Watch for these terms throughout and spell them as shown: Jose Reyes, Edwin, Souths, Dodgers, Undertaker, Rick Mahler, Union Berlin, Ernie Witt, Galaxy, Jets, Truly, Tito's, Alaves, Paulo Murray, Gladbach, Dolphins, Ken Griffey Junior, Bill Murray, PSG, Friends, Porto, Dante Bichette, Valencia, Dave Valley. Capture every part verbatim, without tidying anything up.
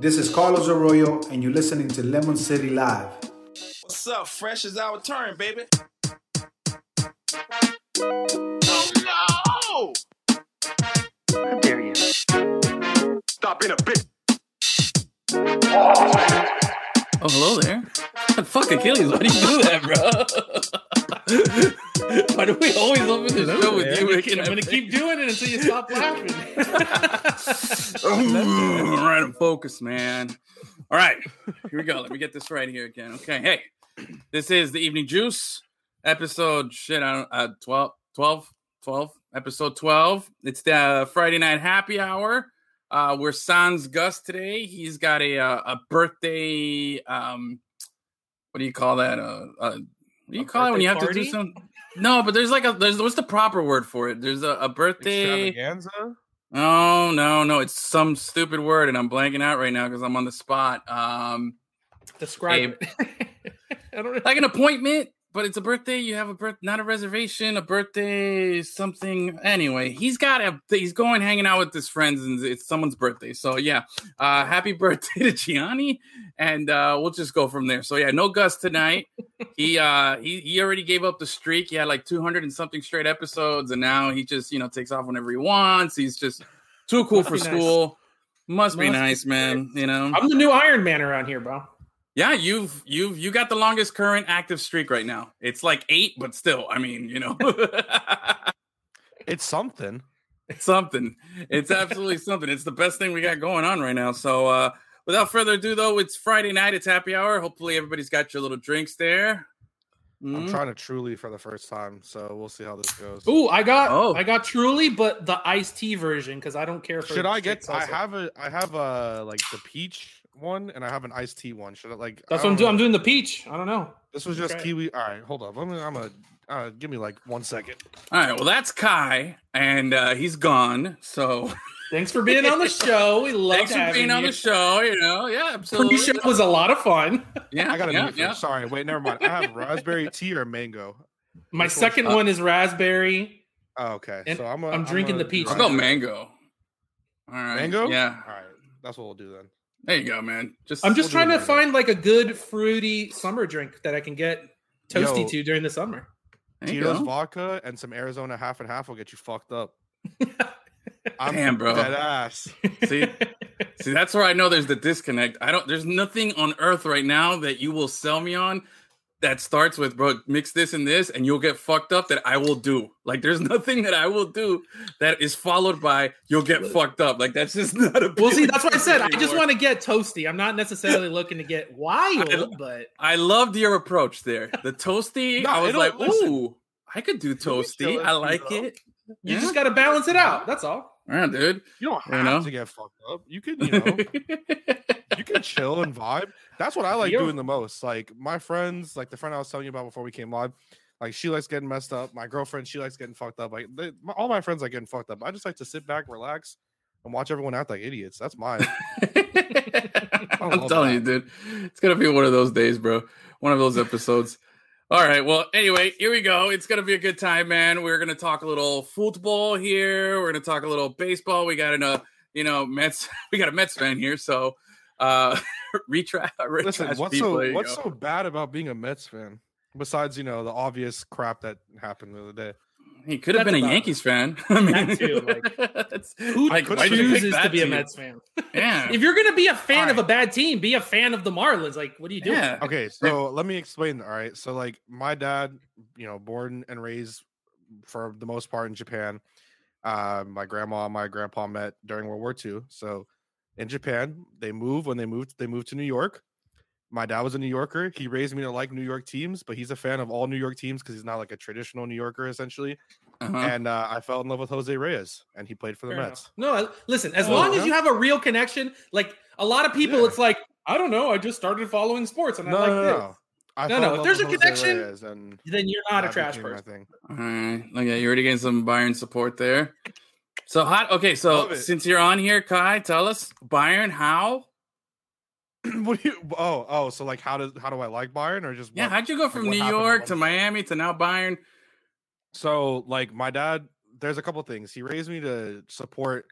This is Carlos Arroyo, and you're listening to Lemon City Live. What's up? Fresh is our turn, baby. Oh, no! How dare you? Stop in a bit. Oh, oh hello there. Fuck Achilles, why do you do that, bro? Why do we always open this show with you? I'm going to keep doing it until you stop laughing. All right, I'm focused, man. All right, here we go. Let me get this right here again. Okay, hey, this is the Evening Juice, episode, shit, I don't, uh, twelve, twelve, twelve, episode twelve. It's the Friday night happy hour. Uh, we're sans Gus today. He's got a a, a birthday. Um, what do you call that? Uh, uh, what do you a call it when you have party? To do some? No, but there's like a there's what's the proper word for it? There's a, a birthday extravaganza. Oh no, no, it's some stupid word, and I'm blanking out right now because I'm on the spot. Um, Describe a, it. I don't know. Like an appointment, but it's a birthday. You have a birth, not a reservation, a birthday, something. Anyway, he's got a, he's going hanging out with his friends and it's someone's birthday. So yeah, uh, happy birthday to Gianni. And uh, we'll just go from there. So yeah, no Gus tonight. he, uh, he, he already gave up the streak. He had like two hundred and something straight episodes. And now he just, you know, takes off whenever he wants. He's just too cool Must for school. Nice. Must, Must be nice, be man. You know, I'm the new Iron Man around here, bro. Yeah, you've you've you got the longest current active streak right now. It's like eight, but still, I mean, you know, it's something. It's something. It's absolutely something. It's the best thing we got going on right now. So, uh, without further ado, though, it's Friday night. It's happy hour. Hopefully, everybody's got your little drinks there. Mm. I'm trying to Truly for the first time, so we'll see how this goes. Ooh, I got oh. I got Truly, but the iced tea version because I don't care for. Should I get? I have a. I have a like the peach one and I have an iced tea one. Should I like that's I what I'm doing? I'm doing the peach. I don't know. This was just okay. Kiwi. All right, hold up. I'm gonna I'm a, uh, give me like one second. All right, well, that's Kai, and uh, he's gone. So thanks for being on the show. We love thanks for being you. on the show. You know, yeah, absolutely. Pre-show was a lot of fun. Yeah, I gotta yeah, move yeah. Sorry, wait, never mind. I have raspberry tea or mango. My Which second one is raspberry. Oh, okay, and so I'm a, I'm drinking I'm the peach. I'll go mango. All right, mango. Yeah, all right, that's what we'll do then. There you go, man. Just I'm just trying to find like a good fruity summer drink that I can get toasty Yo, to during the summer. Tito's vodka and some Arizona half and half will get you fucked up. I'm Damn, bro. Dead ass. See, see, that's where I know there's the disconnect. I don't. There's nothing on earth right now that you will sell me on that starts with, bro, mix this and this, and you'll get fucked up that I will do. Like, there's nothing that I will do that is followed by, you'll get fucked up. Like, that's just not a... Well, see, that's what I said. Anymore. I just want to get toasty. I'm not necessarily looking to get wild, I, but... I loved your approach there. The toasty, no, I was like, listen. Ooh, I could do toasty. I like it. You yeah. just got to balance it out. That's all. All right, dude. You don't have you know? to get fucked up. You can, you know... You can chill and vibe. That's what I like Yo. doing the most. Like my friends, like the friend I was telling you about before we came live, like she likes getting messed up. My girlfriend, she likes getting fucked up. Like they, my, all my friends like getting fucked up. I just like to sit back, relax, and watch everyone act like idiots. That's mine. I'm telling that. you, dude. It's gonna be one of those days, bro. One of those episodes. All right. Well, anyway, here we go. It's going to be a good time, man. We're going to talk a little football here. We're going to talk a little baseball. We got an, uh, you know, Mets. We got a Mets fan here, so. Uh, retry. Listen, what's people, so what's go. so bad about being a Mets fan? Besides, you know, the obvious crap that happened the other day. He could have been a Yankees it. fan. I mean, too, like, that's, who like, chooses to be team? a Mets fan? Yeah. If you're gonna be a fan right. of a bad team, be a fan of the Marlins. Like, what are you doing? Yeah. Okay, so let me explain. All right, so like my dad, you know, born and raised for the most part in Japan. Uh, my grandma and my grandpa met during World War Two, so. In Japan, they moved. When they moved, they moved to New York. My dad was a New Yorker. He raised me to like New York teams, but he's a fan of all New York teams because he's not like a traditional New Yorker, essentially. Uh-huh. And uh, I fell in love with Jose Reyes, and he played for the Fair Mets. Enough. No, listen, as oh, long yeah. as you have a real connection, like a lot of people, yeah. it's like, I don't know, I just started following sports, and I no, like no, this. No. I no, no. If there's a connection, Reyes, then you're not a trash person. All right. Okay, you're already getting some Bayern support there. So hot. Okay, so since you're on here, Kai, tell us Bayern how. What do you? Oh, oh. So like, how does how do I like Bayern or just? Yeah, what, how'd you go from like New York to Miami to now Bayern? So like, my dad, there's a couple of things. He raised me to support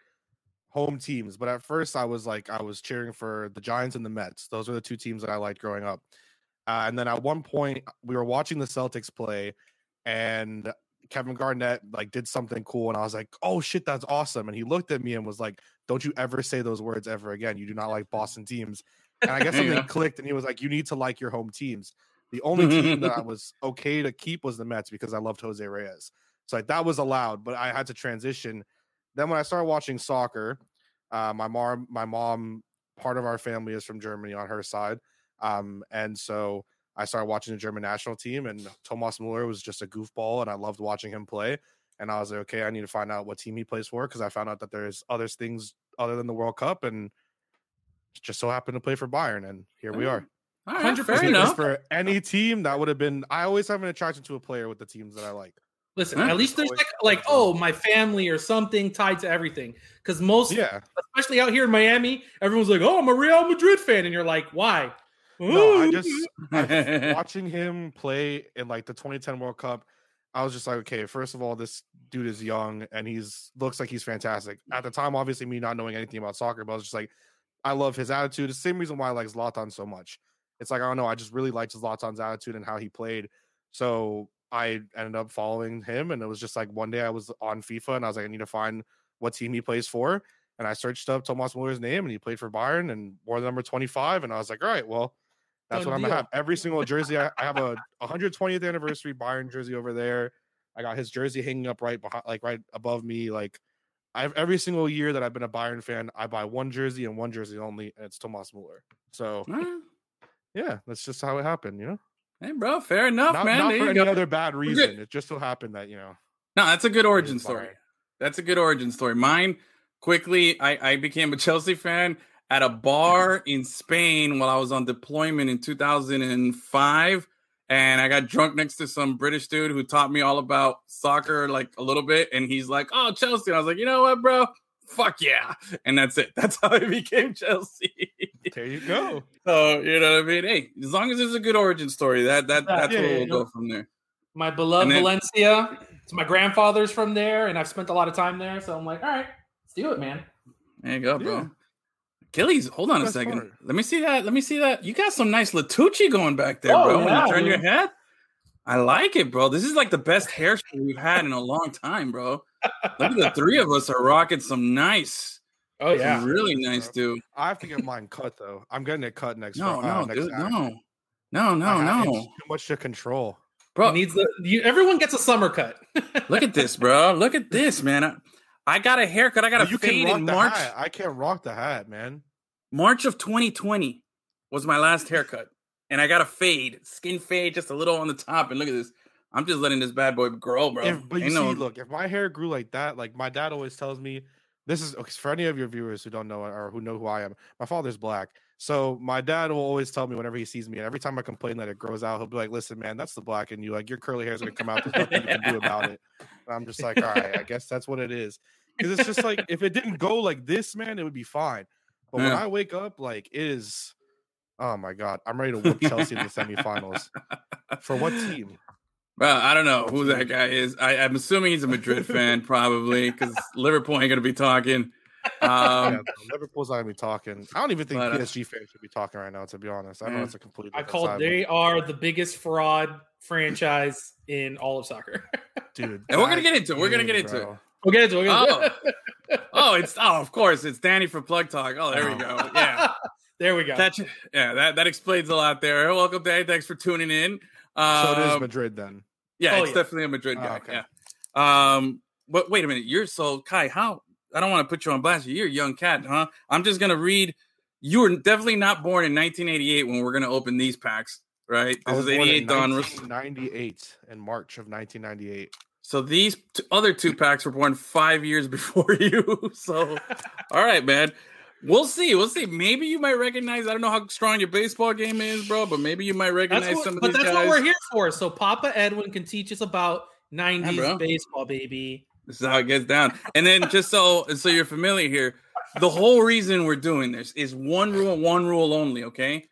home teams, but at first I was like, I was cheering for the Giants and the Mets. Those were the two teams that I liked growing up. Uh, and then at one point we were watching the Celtics play, and Kevin Garnett like did something cool, and I was like, oh shit, that's awesome. And he looked at me and was like, don't you ever say those words ever again. You do not like Boston teams. And I guess something clicked, and he was like, you need to like your home teams. The only team that I was okay to keep was the Mets because I loved Jose Reyes. So like that was allowed, but I had to transition. Then when I started watching soccer, uh, my mom, my mom, part of our family is from Germany on her side. Um, and so I started watching the German national team, and Thomas Müller was just a goofball, and I loved watching him play. And I was like, okay, I need to find out what team he plays for, because I found out that there's other things other than the World Cup, and just so happened to play for Bayern. And here we are. All right, fair enough. For any team, that would have been, I always have an attraction to a player with the teams that I like. Listen, at least there's like, like, oh, my family or something tied to everything. Because most, yeah. especially out here in Miami, everyone's like, oh, I'm a Real Madrid fan. And you're like, why? No, I just, I, watching him play in like the twenty ten World Cup, I was just like, okay, first of all, this dude is young and he's looks like he's fantastic. At the time, obviously, me not knowing anything about soccer, but I was just like, I love his attitude. The same reason why I like Zlatan so much. It's like, I don't know, I just really liked Zlatan's attitude and how he played. So I ended up following him, and it was just like one day I was on FIFA and I was like, I need to find what team he plays for. And I searched up Thomas Müller's name, and he played for Bayern and wore the number twenty-five. And I was like, all right, well, that's what I'm gonna have. Every single jersey. I, I have a one hundred twentieth anniversary Bayern jersey over there. I got his jersey hanging up right behind, like right above me. Like I have every single year that I've been a Bayern fan, I buy one jersey and one jersey only, and it's Thomas Müller. So yeah, that's just how it happened, you know? Hey, bro, fair enough, not, man. Not there for any go. other bad reason. It just so happened that, you know. No, that's a good origin story. That's a good origin story. Mine, quickly, I, I became a Chelsea fan at a bar in Spain while I was on deployment in two thousand five. And I got drunk next to some British dude who taught me all about soccer, like, a little bit. And he's like, oh, Chelsea. And I was like, you know what, bro? Fuck yeah. And that's it. That's how it became Chelsea. There you go. So, you know what I mean? Hey, as long as there's a good origin story, that that yeah, that's yeah, where yeah, we'll go know. from there. My beloved then, Valencia. It's my grandfather's from there, and I've spent a lot of time there. So I'm like, all right, let's do it, man. There you go, bro. Yeah. Achilles, hold on that's a second. Smart. Let me see that. Let me see that. You got some nice Latucci going back there, oh, bro. Yeah, when you turn dude. your head. I like it, bro. This is like the best hairstyle we've had in a long time, bro. Look at the three of us are rocking some nice. Oh, yeah. Some really nice, dude. I have to get mine cut, though. I'm getting it cut next No, round, no, uh, next dude, no. No, no, I, no. It's too much to control. Bro, it needs the, you, everyone gets a summer cut. Look at this, bro. Look at this, man. I, I got a haircut. I got a fade in March. Hat. I can't rock the hat, man. March of twenty twenty was my last haircut. And I got a fade, skin fade, just a little on the top. And look at this. I'm just letting this bad boy grow, bro. If, but you Ain't see, no... look, if my hair grew like that, like my dad always tells me, this is for any of your viewers who don't know or who know who I am. My father's black. So my dad will always tell me whenever he sees me, and every time I complain that it grows out, he'll be like, listen, man, that's the black in you. Like your curly hair is going to come out. There's nothing you can do about it. And I'm just like, all right, I guess that's what it is. Because it's just like, if it didn't go like this, man, it would be fine. But yeah. when I wake up, like it is... Oh, my God. I'm ready to whoop Chelsea in the semifinals. For what team? Well, I don't know who that guy is. I, I'm assuming he's a Madrid fan, probably, because Liverpool ain't going to be talking. Um, yeah, Liverpool's not going to be talking. I don't even think but, P S G fans should be talking right now, to be honest. I know it's a complete I called side, they but... are the biggest fraud franchise in all of soccer. Dude. And we're going to get into it. We're going to get into bro. it. We'll get into it. We'll get into oh. it. oh, it's oh, of course. It's Danny for Plug Talk. Oh, there oh. we go. Yeah. There we go. That, yeah, that, that explains a lot there. Welcome, Danny. Thanks for tuning in. Um, so it is Madrid then. Yeah, oh, it's yeah. definitely a Madrid guy. Oh, okay. Yeah. Um, but wait a minute. You're so, Kai, how? I don't want to put you on blast. You're a young cat, huh? I'm just going to read. You were definitely not born in nineteen eighty-eight when we're going to open these packs, right? This is eighty-eight Don. nineteen ninety-eight in March of nineteen ninety-eight. So these t- other two packs were born five years before you. So, all right, man. We'll see. We'll see. Maybe you might recognize. I don't know how strong your baseball game is, bro, but maybe you might recognize what, some of these guys. But that's what we're here for. So Papa Edwin can teach us about nineties yeah, baseball, baby. This is how it gets down. And then just so so you're familiar here, the whole reason we're doing this is one rule, one rule only, okay?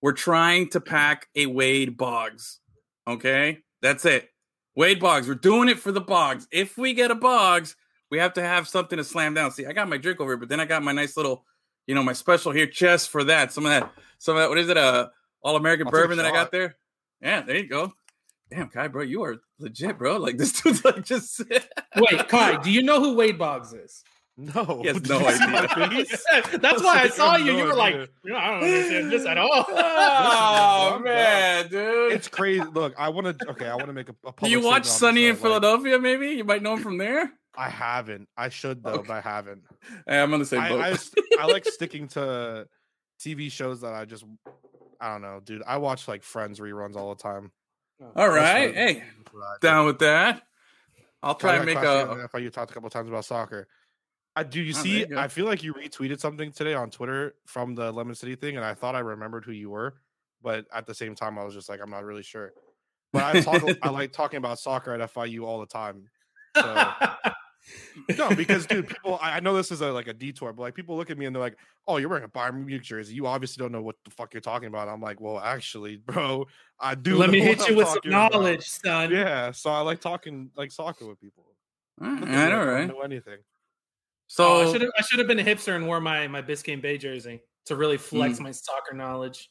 We're trying to pack a Wade Boggs, okay? That's it. Wade Boggs. We're doing it for the Boggs. If we get a Boggs, We have to have something to slam down. See, I got my drink over here, but then I got my nice little, you know, my special here just for that. Some of that, some of that, what is it, uh, All-American I'll bourbon that I got there? Yeah, there you go. Damn, Kai, bro, you are legit, bro. Like, this dude's like just... Wait, Kai, do you know who Wade Boggs is? No. He has no idea. That's why I saw you. You were like, you know, I don't understand this at all. Oh, man, dude. It's crazy. Look, I want to... Okay, I want to make a... a do you watch Sunny in Philadelphia, maybe? You might know him from there? I haven't. I should, though, okay. But I haven't. Hey, I'm on the same boat. I, I, I like sticking to T V shows that I just... I don't know, dude. I watch, like, Friends reruns all the time. All right. Hey, down with that. I'll try to make a... You talked a couple times about soccer. I do you oh, see you I feel like you retweeted something today on Twitter from the Lemon City thing, and I thought I remembered who you were, but at the same time I was just like, I'm not really sure. But I talk I like talking about soccer at F I U all the time. So no, because dude, people I, I know this is a, like a detour, but like people look at me and they're like, oh, you're wearing a Bayern Munich jersey. You obviously don't know what the fuck you're talking about. I'm like, well, actually, bro, I do. Let me hit you with some knowledge, son. Yeah. So I like talking like soccer with people. All right, I don't right. know anything. So oh, I should have I should have been a hipster and wore my, my Biscayne Bay jersey to really flex mm. my soccer knowledge.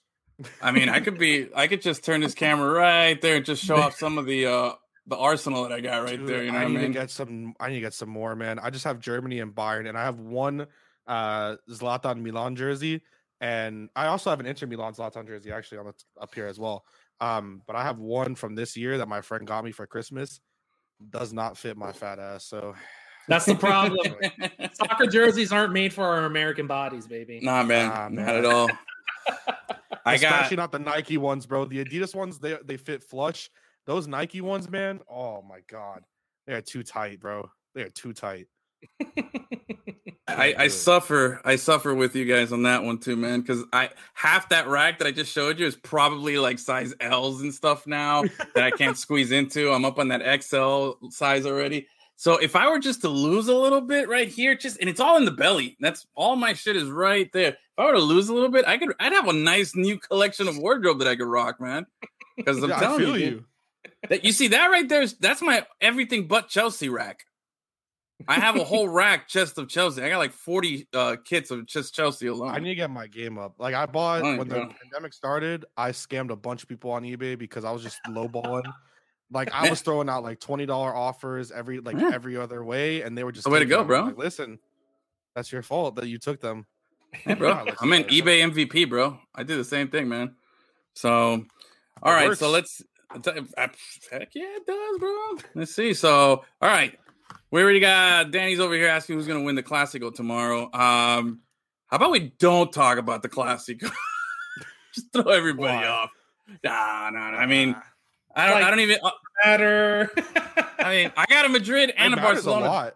I mean, I could be I could just turn this camera right there and just show off some of the uh, the arsenal that I got right Dude, there. You know, I what need I mean? to get some. I need to get some more, man. I just have Germany and Bayern, and I have one uh, Zlatan Milan jersey, and I also have an Inter Milan Zlatan jersey actually on the, up here as well. Um, but I have one from this year that my friend got me for Christmas. Does not fit my fat ass, so. That's the problem. Soccer jerseys aren't made for our American bodies, baby. Nah, man. Nah, man. Not at all. I got Especially not the Nike ones, bro. The Adidas ones, they they fit flush. Those Nike ones, man, oh, my God. They are too tight, bro. They are too tight. I, I suffer. I suffer with you guys on that one, too, man, because I half that rack that I just showed you is probably, like, size L's and stuff now that I can't squeeze into. I'm up on that X L size already. So if I were just to lose a little bit right here, just and it's all in the belly. That's all my shit is right there. If I were to lose a little bit, I could. I'd have a nice new collection of wardrobe that I could rock, man. Because I'm yeah, telling I feel you, you. That, you see that right there is that's my everything but Chelsea rack. I have a whole rack just of Chelsea. I got like forty uh, kits of just Chelsea alone. I need to get my game up. Like I bought oh, when God. the pandemic started. I scammed a bunch of people on eBay because I was just lowballing. Like I was throwing out like twenty dollars offers every like yeah. every other way, and they were just the way to go, them. bro. Like, listen, that's your fault that you took them. Hey, bro, I'm an eBay M V P, bro. I do the same thing, man. So, all it right, works. so let's. I, heck yeah, it does, bro. Let's see. So, all right, we already got Danny's over here asking who's gonna win the Classico tomorrow. Um, how about we don't talk about the Classico? Just throw everybody Why? off. Nah, nah, nah. I mean. I don't. Like, I don't even uh, matter. I mean, I got a Madrid and a Barcelona. A lot.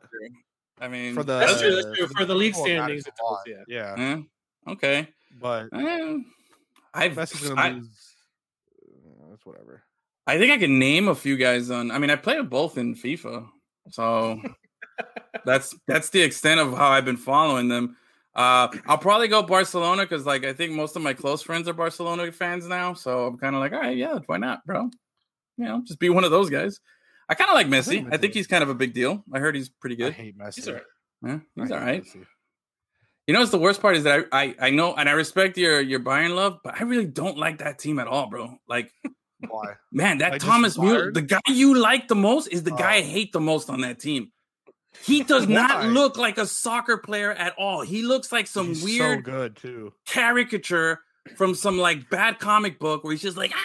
I mean, for the that's true, that's true. for the league standings, it does, yeah. Yeah. yeah. Okay. But uh, I've. That's I, whatever. I think I can name a few guys on. I mean, I play with both in FIFA, so that's that's the extent of how I've been following them. Uh, I'll probably go Barcelona because, like, I think most of my close friends are Barcelona fans now. So I'm kind of like, all right, yeah, why not, bro? You know, just be one of those guys. I kind of like Messi. I think he's kind of a big deal. I heard he's pretty good. I hate Messi. He's all right. Yeah, he's all right. Messi. You know, it's the worst part is that I, I, I know and I respect your, your Bayern love, but I really don't like that team at all, bro. Like, why? Man, that like Thomas Müller, the guy you like the most is the uh, guy I hate the most on that team. He does why? not look like a soccer player at all. He looks like some he's weird so good too. caricature from some like bad comic book where he's just like, ah!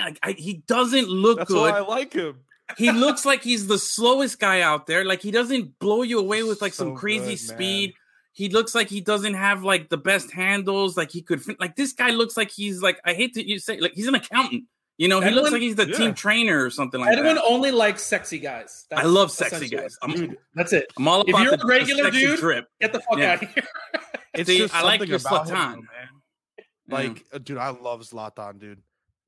Like I, he doesn't look That's good. That's why I like him. He looks like he's the slowest guy out there. Like he doesn't blow you away with like so some crazy good, speed. Man. He looks like he doesn't have like the best handles. Like he could like this guy looks like he's like I hate to you say like he's an accountant. You know, Edwin, he looks like he's the yeah. team trainer or something like Edwin that. Edwin only likes sexy guys. That's I love sexy guys. I'm, dude, that's it. I'm all about if you're the, a regular dude, drip. Get the fuck yeah. out of here. It's See, just I like your Zlatan, man. Like, yeah. dude, I love Zlatan, dude.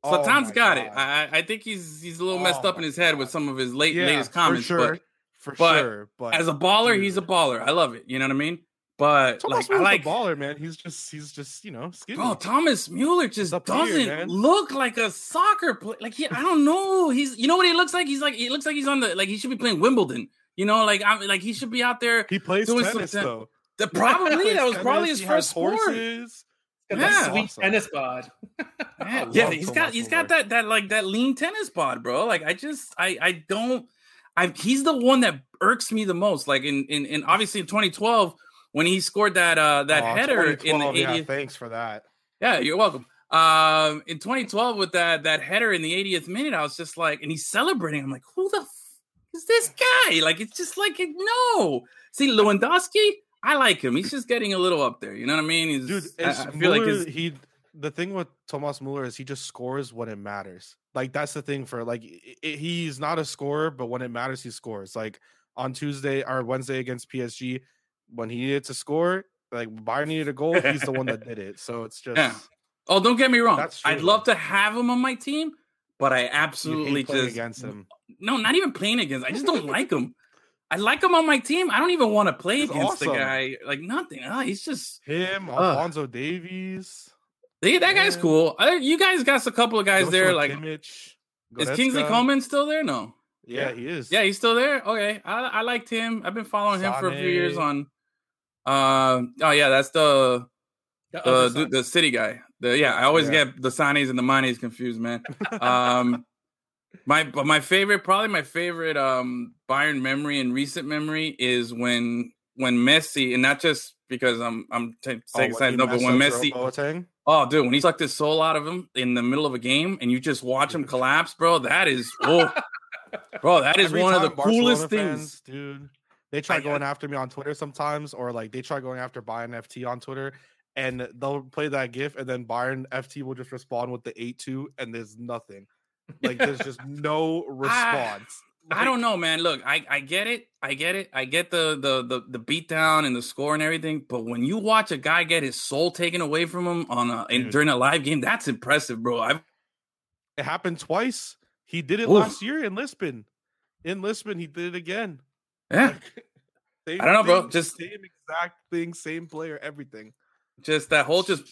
Slatan's oh got God. it. I I think he's he's a little messed oh up in his head God. with some of his late yeah, latest comments. For sure. But, for but sure. But as a baller, dude. he's a baller. I love it. You know what I mean? But Thomas like I like a baller, man. He's just he's just you know. Bro, Thomas Müller just doesn't here, look like a soccer player. Like he, I don't know. He's you know what he looks like. He's like he looks like he's on the like he should be playing Wimbledon. You know, like I'm like he should be out there. He plays doing tennis some, though. The probably that was tennis, probably his first horses. sport. Yeah, sweet awesome. tennis bod. yeah, yeah he's so got he's got that that like that lean tennis bod, bro. Like I just I I don't I he's the one that irks me the most. Like in in, in obviously in twenty twelve when he scored that uh that oh, header in the eightieth. Yeah, thanks for that. Yeah, you're welcome. Um, in twenty twelve with that that header in the eightieth minute, I was just like, and he's celebrating. I'm like, who the f- is this guy? Like it's just like no. See Lewandowski. I like him. He's just getting a little up there. You know what I mean? He's, Dude, I, I feel Müller, like his... he. The thing with Thomas Müller is he just scores when it matters. Like that's the thing for like it, it, he's not a scorer, but when it matters, he scores. Like on Tuesday or Wednesday against P S G, when he needed to score, like Bayern needed a goal, he's the one that did it. So it's just. Yeah. Oh, don't get me wrong. That's true, I'd man. love to have him on my team, but I absolutely just against him. No, not even playing against. I just don't like him. I like him on my team. I don't even want to play That's against awesome. the guy. Like nothing. Uh, he's just him. Alfonso uh, Davies. They, that yeah. guy's cool. I, you guys got a couple of guys Joshua there. Like, Kimmich, is Kingsley Coman still there? No. Yeah, yeah, he is. Yeah, he's still there. Okay, I, I liked him. I've been following Sane. him for a few years on. Uh, oh yeah, that's the the uh, the, the city guy. The, yeah, I always yeah. get the Sanes and the Manes confused, man. Um. My but my favorite, probably my favorite um, Bayern memory and recent memory is when when Messi, and not just because I'm I'm taking oh, sides, no, but when Messi, oh dude, when he sucked his soul out of him in the middle of a game, and you just watch him collapse, bro. That is, oh, bro, that is Every one of the Barcelona coolest fans, things, dude. They try I, going I, after me on Twitter sometimes, or like they try going after Bayern F T on Twitter. And they'll play that GIF, and then Bayern F T will just respond with the eight two, and there's nothing. Like there's just no response. I, like, I don't know, man. Look, I, I get it. I get it. I get the the the the beatdown and the score and everything. But when you watch a guy get his soul taken away from him on a in, during a live game, that's impressive, bro. I've... It happened twice. He did it Oof. last year in Lisbon. In Lisbon, he did it again. Yeah. Like, same I don't know, thing, bro. Just same exact thing, same player, everything. Just that whole just.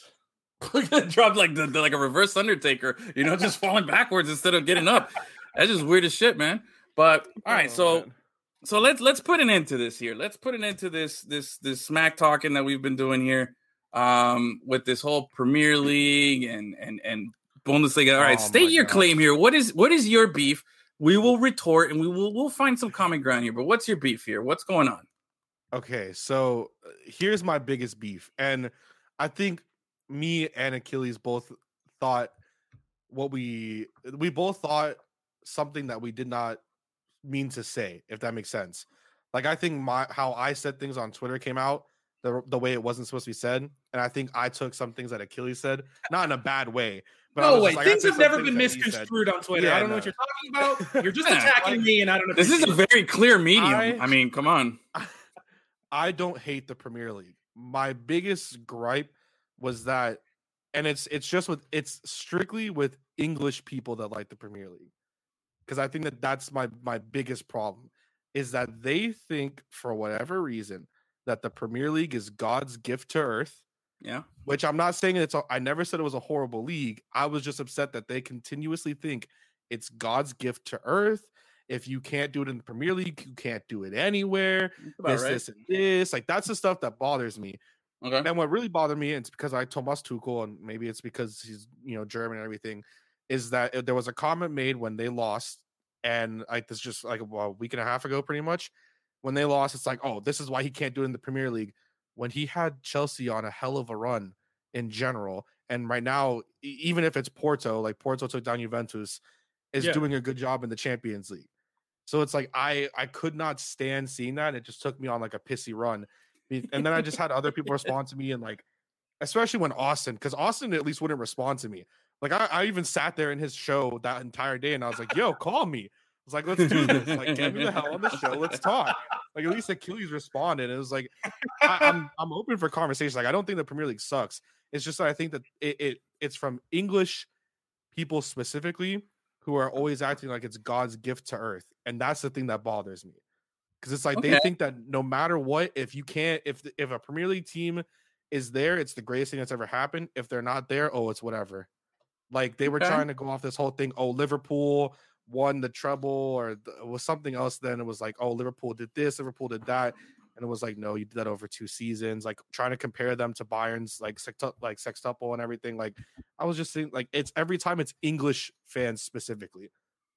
Dropped like the, the like a reverse Undertaker, you know, just falling backwards instead of getting up. That's just weird as shit, man. But all right, oh, so man. so let's let's put an end to this here. Let's put an end to this this this smack talking that we've been doing here um, with this whole Premier League and and and Bundesliga. All right, oh, state your gosh. claim here. What is what is your beef? We will retort and we will we'll find some common ground here. But what's your beef here? What's going on? Okay, so here's my biggest beef, and I think. Me and Achilles both thought what we we both thought something that we did not mean to say, if that makes sense. Like I think my how I said things on Twitter came out the the way it wasn't supposed to be said, and I think I took some things that Achilles said, not in a bad way. But no way, like, things have never been misconstrued on Twitter. Yeah, I don't no. know what you're talking about. You're just attacking like, me, and I don't know. This is a very clear medium. I, I mean, come on. I, I don't hate the Premier League. My biggest gripe. Was that, and it's it's just with it's strictly with English people that like the Premier League, because I think that that's my my biggest problem is that they think for whatever reason that the Premier League is God's gift to earth. Yeah, which I'm not saying it's. A, I never said it was a horrible league. I was just upset that they continuously think it's God's gift to earth. If you can't do it in the Premier League, you can't do it anywhere. This, right. this, and this. Like that's the stuff that bothers me. Okay. And what really bothered me, it's because I Thomas Tuchel, and maybe it's because he's you know German and everything, is that there was a comment made when they lost, and like this just like a week and a half ago, pretty much, when they lost, it's like, oh, this is why he can't do it in the Premier League, when he had Chelsea on a hell of a run in general, and right now, even if it's Porto, like Porto took down Juventus, is yeah. doing a good job in the Champions League, so it's like I I could not stand seeing that, and it just took me on like a pissy run. And then I just had other people respond to me, and like, especially when Austin, because Austin at least wouldn't respond to me. Like I, I even sat there in his show that entire day, and I was like, "Yo, call me." I was like, "Let's do this. Like, get me the hell on the show. Let's talk." Like at least Achilles responded. It was like, I, I'm I'm open for conversation. Like I don't think the Premier League sucks. It's just that I think that it, it it's from English people specifically who are always acting like it's God's gift to earth, and that's the thing that bothers me. Because it's like okay. they think that no matter what, if you can't, if if a Premier League team is there, it's the greatest thing that's ever happened. If they're not there, oh, it's whatever. Like they okay. were trying to go off this whole thing. Oh, Liverpool won the treble or the, it was something else, then it was like, oh, Liverpool did this, Liverpool did that. And it was like, no, you did that over two seasons. Like trying to compare them to Bayern's like sextuple, like sextuple and everything. Like I was just saying, like it's every time it's English fans specifically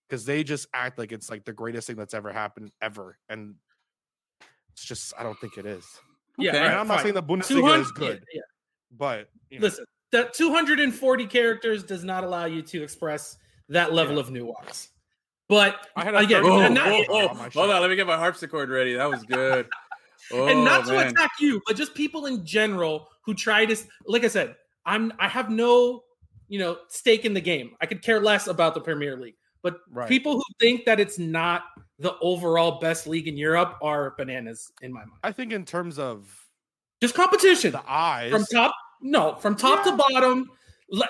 because they just act like it's like the greatest thing that's ever happened ever, and it's just I don't think it is. Yeah, okay. And I'm not saying the Bundesliga is good, yeah, yeah. but you know. Listen, the two hundred forty characters does not allow you to express that level yeah. of nuance. But I had a again, oh, not, oh, oh, on hold on, let me get my harpsichord ready. That was good. Oh, and not man. to attack you, but just people in general who try to, like I said, I'm I have no, you know, stake in the game. I could care less about the Premier League, but right. people who think that it's not the overall best league in Europe are bananas in my mind. I think in terms of just competition, the eyes from top, no, from top yeah. to bottom.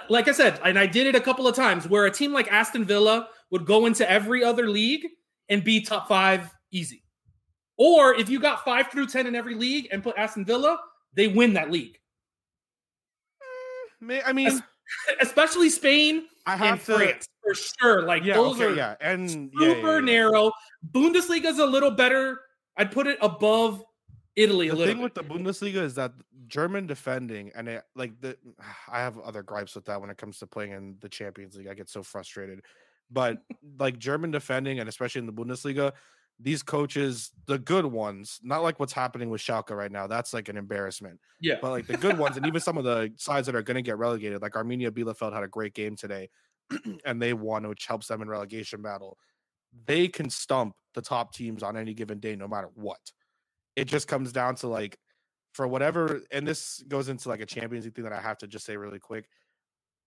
Like I said, and I did it a couple of times where a team like Aston Villa would go into every other league and be top five easy. Or if you got five through ten in every league and put Aston Villa, they win that league. I mean, es- especially Spain I have and to, France for sure. Like yeah, those okay, are yeah. and super yeah, yeah, yeah. narrow. Bundesliga is a little better. I'd put it above Italy. The a little thing bit. with the Bundesliga is that German defending and it, like the I have other gripes with that when it comes to playing in the Champions League. I get so frustrated, but like German defending and especially in the Bundesliga. These coaches, the good ones, not like what's happening with Schalke right now. That's like an embarrassment. Yeah. But like the good ones, and even some of the sides that are going to get relegated, like Arminia Bielefeld had a great game today, and they won, which helps them in relegation battle. They can stump the top teams on any given day, no matter what. It just comes down to like, for whatever, and this goes into like a Champions League thing that I have to just say really quick.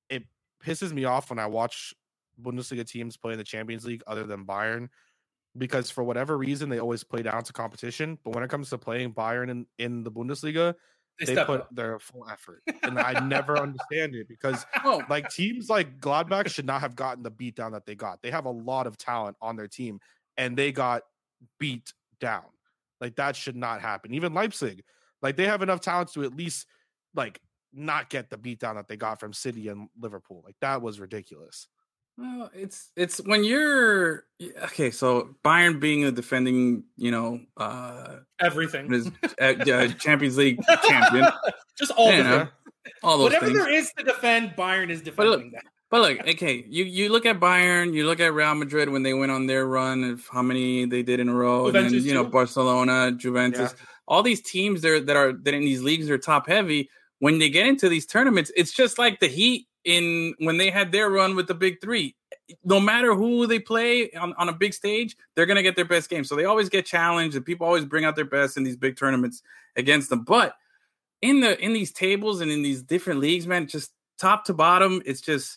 It pisses me off when I watch Bundesliga teams play in the Champions League other than Bayern, because for whatever reason, they always play down to competition. But when it comes to playing Bayern in, in the Bundesliga, they, they put up their full effort. And I never understand it because oh, like teams like Gladbach should not have gotten the beat down that they got. They have a lot of talent on their team, and they got beat down. Like that should not happen. Even Leipzig, like they have enough talent to at least like not get the beat down that they got from City and Liverpool. Like that was ridiculous. Well, it's it's when you're okay. So Bayern being a defending, you know, uh, everything is uh, uh, Champions League champion, just all you know, all those whatever things. There is to defend. Bayern is defending but look, that. But look, okay, you, you look at Bayern, you look at Real Madrid when they went on their run of how many they did in a row, Juventus, and then, you know, Barcelona, Juventus, yeah. all these teams there that are that in these leagues are top heavy. When they get into these tournaments, it's just like the Heat. In when they had their run with the big three, no matter who they play on, on a big stage, they're going to get their best game. So they always get challenged and people always bring out their best in these big tournaments against them. But in the in these tables and in these different leagues, man, just top to bottom, it's just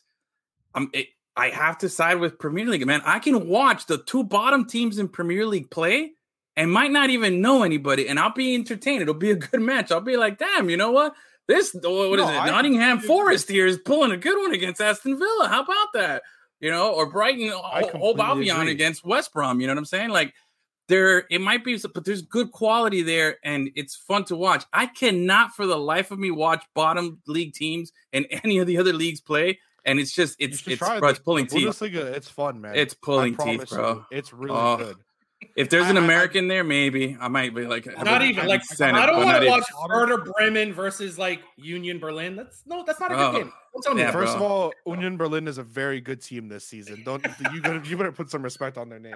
I'm, it, I have to side with Premier League, man. I can watch the two bottom teams in Premier League play and might not even know anybody, and I'll be entertained. It'll be a good match. I'll be like, damn, you know what? This, what no, is it? I, Nottingham I, Forest here is pulling a good one against Aston Villa. How about that? You know, or Brighton, Old Albion against West Brom. You know what I'm saying? Like, there, it might be, but there's good quality there, and it's fun to watch. I cannot for the life of me watch bottom league teams and any of the other leagues play, and it's just, it's, it's, bro, it's pulling teeth. Bundesliga, it's fun, man. It's pulling teeth, bro. You, it's really oh. good. If there's an I, American I, there, maybe I might be like not a, even like Senate, I don't want to watch Werder Bremen versus like Union Berlin. That's no, that's not a good oh, game. Don't tell me. Yeah, First bro. of all, Union Berlin is a very good team this season. Don't you? Gotta, you better put some respect on their name.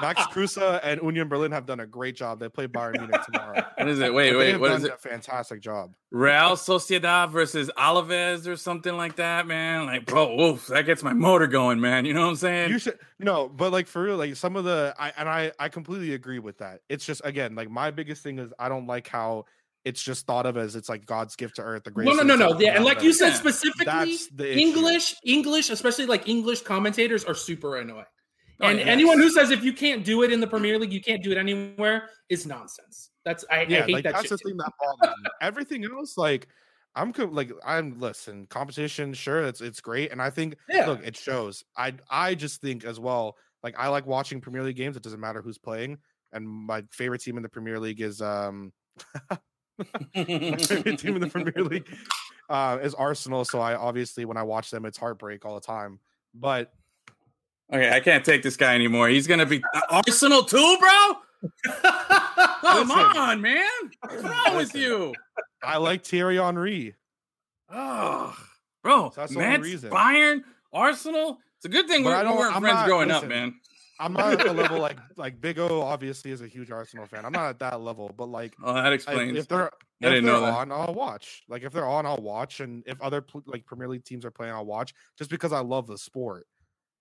Max Kruse and Union Berlin have done a great job. They play Bayern Munich tomorrow. What is it? Wait, wait, what is it? A fantastic job. Real Sociedad versus Alaves or something like that, man. Like, bro, oof, that gets my motor going, man. You know what I'm saying? You should, you know, but like for real, like some of the, I, and I, I completely agree with that. It's just again, like my biggest thing is I don't like how it's just thought of as it's like God's gift to earth. The greatest. No, no, no, no. Yeah, and like you said, specifically English, English, especially like English commentators are super annoying. Oh, and yes. anyone who says if you can't do it in the Premier League, you can't do it anywhere, is nonsense. That's I, yeah, I hate like, that. That's shit the too. thing that bothers me. Everything else, like I'm like I'm listen competition. Sure, it's it's great, and I think yeah. look, it shows. I I just think as well. Like I like watching Premier League games. It doesn't matter who's playing, and my favorite team in the Premier League is um my favorite team in the Premier League uh, is Arsenal. So I obviously when I watch them, it's heartbreak all the time, but. Okay, I can't take this guy anymore. He's going to be uh, Arsenal too, bro? Come on, man. What's wrong with you? I like Thierry Henry. Oh, bro. So that's Mets, the reason. Bayern, Arsenal. It's a good thing but we, we weren't I'm friends not, growing listen, up, man. I'm not at a level like like Big O obviously is a huge Arsenal fan. I'm not at that level, but like oh, that explains. I, if they're, I if didn't they're know that. on, I'll watch. Like if they're on, I'll watch, and if other like Premier League teams are playing, I'll watch just because I love the sport.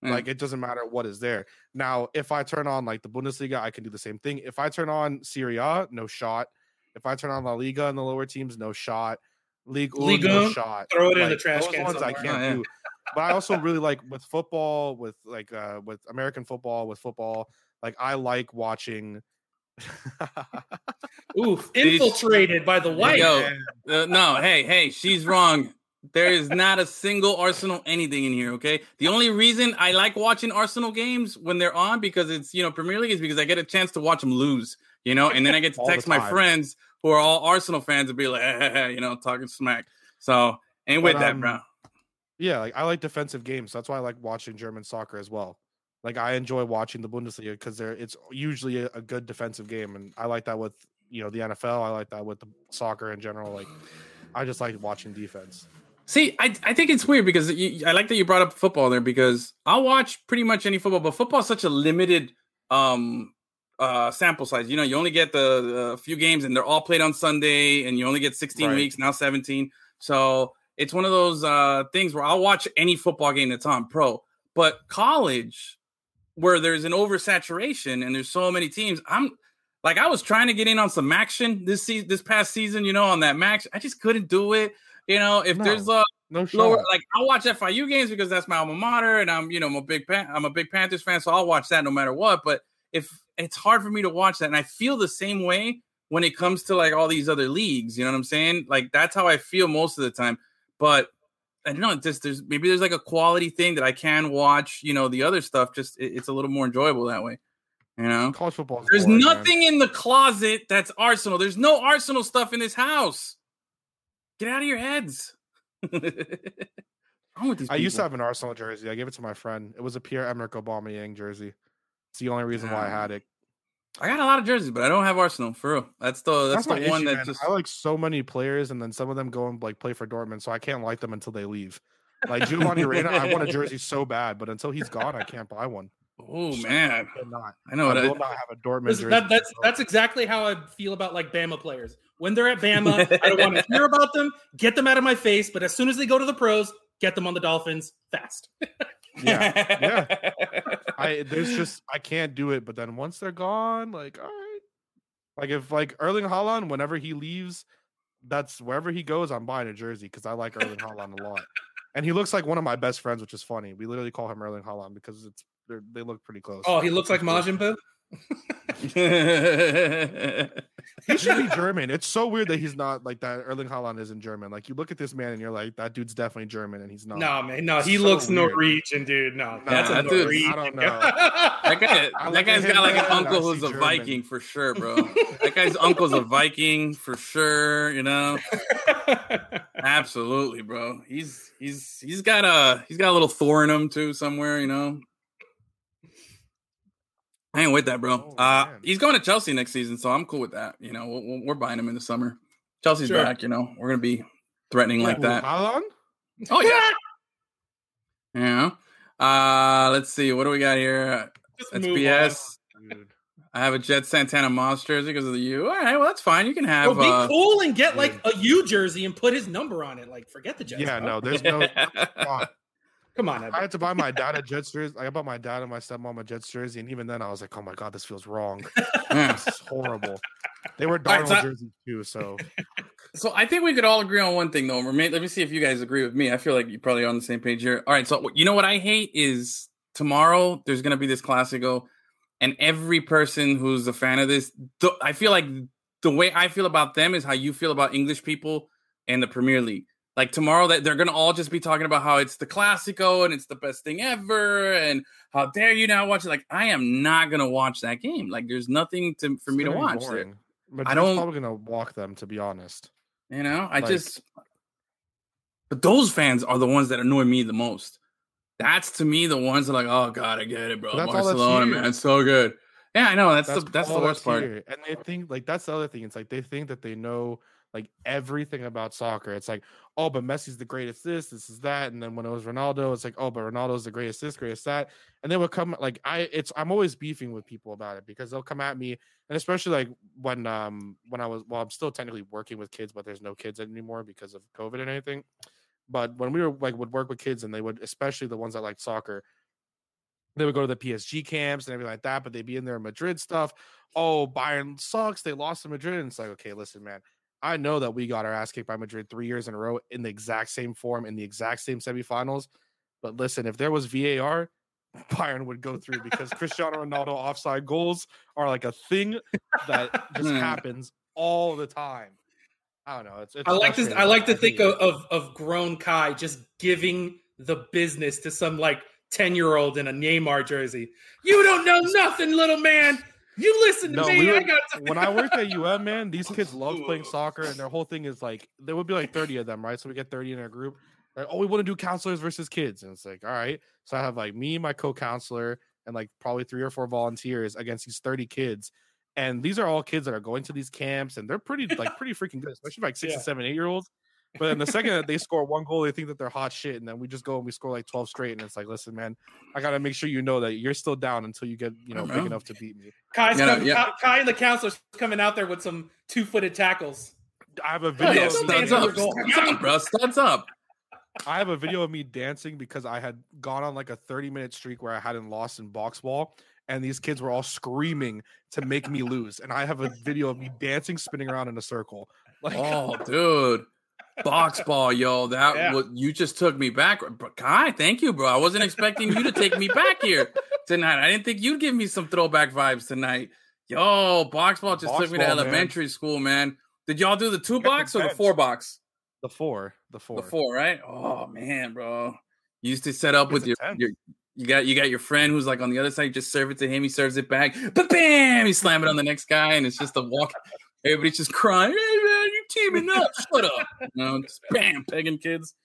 Mm. Like it doesn't matter what is there. Now, if I turn on like the Bundesliga, I can do the same thing. If I turn on Serie A, no shot. If I turn on La Liga and the lower teams, no shot. League One, no shot. Throw it like, in the trash those can. Ones I can't oh, yeah. do. But I also really like with football, with like uh, with American football, with football. Like I like watching. Oof! Infiltrated by the wife. Yo, uh, no, hey, hey, she's wrong. There is not a single Arsenal anything in here. Okay, the only reason I like watching Arsenal games when they're on because it's you know Premier League is because I get a chance to watch them lose. You know, and then I get to text my friends who are all Arsenal fans and be like, hey, hey, hey, you know, talking smack. So ain't with that, bro. Yeah, like I like defensive games. That's why I like watching German soccer as well. Like I enjoy watching the Bundesliga because there it's usually a, a good defensive game, and I like that with you know the N F L. I like that with the soccer in general. Like I just like watching defense. See, I I think it's weird because you, I like that you brought up football there because I'll watch pretty much any football, but football is such a limited um, uh, sample size. You know, you only get the, the few games, and they're all played on Sunday, and you only get sixteen right. weeks now, seventeen. So. It's one of those uh, things where I'll watch any football game that's on pro, but college where there's an oversaturation and there's so many teams. I'm like, I was trying to get in on some action this season, this past season, you know, on that max, I just couldn't do it. You know, if no, there's a no lower, like I'll watch F I U games because that's my alma mater. And I'm, you know, I'm a big, Pan- I'm a big Panthers fan. So I'll watch that no matter what, but if it's hard for me to watch that. And I feel the same way when it comes to like all these other leagues, you know what I'm saying? Like, that's how I feel most of the time. But I don't know, just there's maybe there's like a quality thing that I can watch, you know, the other stuff, just it, it's a little more enjoyable that way, you know? College football. There's boring, nothing man. in the closet that's Arsenal. There's no Arsenal stuff in this house. Get out of your heads. I people? used to have an Arsenal jersey. I gave it to my friend. It was a Pierre-Emerick Aubameyang jersey. It's the only reason yeah. why I had it. I got a lot of jerseys, but I don't have Arsenal for real. That's the that's, that's the one issue, that man. just I like so many players, and then some of them go and like play for Dortmund, so I can't like them until they leave. Like Giovanni Reina, I want a jersey so bad, but until he's gone, I can't buy one. Oh so man, I, not. I know I that, will not have a Dortmund jersey. That, that's that's exactly how I feel about like Bama players. When they're at Bama, I don't want to hear about them. Get them out of my face. But as soon as they go to the pros, get them on the Dolphins fast. yeah, yeah. I there's just I can't do it. But then once they're gone, like all right, like if like Erling Haaland, whenever he leaves, that's wherever he goes. I'm buying a jersey because I like Erling Haaland a lot, and he looks like one of my best friends, which is funny. We literally call him Erling Haaland because it's they look pretty close. Oh, he looks like Majin Buu. He should be German. It's so weird that he's not like that. Erling Haaland isn't German. Like you look at this man and you're like, that dude's definitely German, and he's not. No, man, no, he so looks weird. Norwegian, dude. No, nah, that's a that Norwegian. I don't know. that, guy, I that guy's got like an uncle who's a German. Viking for sure, bro. That guy's uncle's a Viking for sure. You know, absolutely, bro. He's he's he's got a he's got a little Thor in him too somewhere. You know. I ain't with that, bro. Oh, uh, he's going to Chelsea next season, so I'm cool with that. You know, we're, we're buying him in the summer. Chelsea's sure. back, you know. We're going to be threatening yeah, like that. How long? Oh, yeah. Yeah. yeah. Uh, let's see. What do we got here? That's B S. I have a Jets Santana Moss jersey because of the U. All right, well, that's fine. You can have Yo, be uh, cool and get, like, a U jersey and put his number on it. Like, forget the Jets. Yeah, bro. no, there's no – Come on, Edwin. I had to buy my dad a Jets jersey. I bought my dad and my stepmom a Jets jersey, and even then, I was like, "Oh my god, this feels wrong. This is horrible." They were Donald right, so jerseys too, so. So I think we could all agree on one thing, though. Let me see if you guys agree with me. I feel like you probably are on the same page here. All right, so you know what I hate is tomorrow. There's going to be this Clasico, and every person who's a fan of this, I feel like the way I feel about them is how you feel about English people and the Premier League. Like tomorrow, that they're gonna all just be talking about how it's the Clasico and it's the best thing ever, and how dare you not watch it? Like I am not gonna watch that game. Like there's nothing to for it's me to watch. Boring. But I don't. Probably gonna walk them, to be honest. You know, I like, just. But those fans are the ones that annoy me the most. That's to me the ones that are like, oh god, I get it, bro. That's Barcelona, man, it's so good. Yeah, I know. That's that's the, that's the worst part. Here. And they think like that's the other thing. It's like they think that they know like everything about soccer. It's like, oh, but Messi's the greatest this, this is that. And then when it was Ronaldo, it's like, oh, but Ronaldo's the greatest this, greatest that. And they would come like I it's I'm always beefing with people about it because they'll come at me, and especially like when um when I was well, I'm still technically working with kids, but there's no kids anymore because of COVID and anything. But when we were like would work with kids, and they would, especially the ones that like soccer, they would go to the P S G camps and everything like that, but they'd be in their Madrid stuff. Oh, Bayern sucks. They lost to Madrid. And it's like, okay, listen, man, I know that we got our ass kicked by Madrid three years in a row in the exact same form, in the exact same semifinals. But listen, if there was V A R, Bayern would go through because Cristiano Ronaldo offside goals are like a thing that just happens all the time. I don't know. It's, it's I like this. I like to think of, of of grown Kai just giving the business to some like ten year old in a Neymar jersey. You don't know nothing, little man. You listen to no, me. We were, I got to- when I worked at U M, man, these kids love playing soccer, and their whole thing is like there would be like thirty of them, right? So we get thirty in our group. Like, oh, we want to do counselors versus kids, and it's like, all right. So I have like me, my co-counselor, and like probably three or four volunteers against these thirty kids. And these are all kids that are going to these camps, and they're pretty like pretty freaking good, especially like six yeah. and seven, eight year olds. But then the second that they score one goal, they think that they're hot shit, and then we just go and we score like twelve straight, and it's like, listen, man, I gotta make sure you know that you're still down until you get you know, know. big enough to beat me. Kai's yeah, coming, yeah. Kai and the counselor's coming out there with some two footed tackles. I have a video. Yeah, stands up, stands up, bro. Stands up. I have a video of me dancing because I had gone on like a thirty minute streak where I hadn't lost in box ball. And these kids were all screaming to make me lose. And I have a video of me dancing, spinning around in a circle. Like, oh, dude. Box ball, yo. That yeah. was, you just took me back. Kai, thank you, bro. I wasn't expecting you to take me back here tonight. I didn't think you'd give me some throwback vibes tonight. Yo, box ball just box took me ball, to elementary man. school, man. Did y'all do the two box the or bench. the four box? The four. The four. The four, right? Oh, man, bro. You used to set up it's with your... your You got you got your friend who's like on the other side. You just serve it to him. He serves it back. But bam, you slam it on the next guy, and it's just a walk. Everybody's just crying. Hey man, you're teaming up. Shut up. You know, just bam, pegging kids.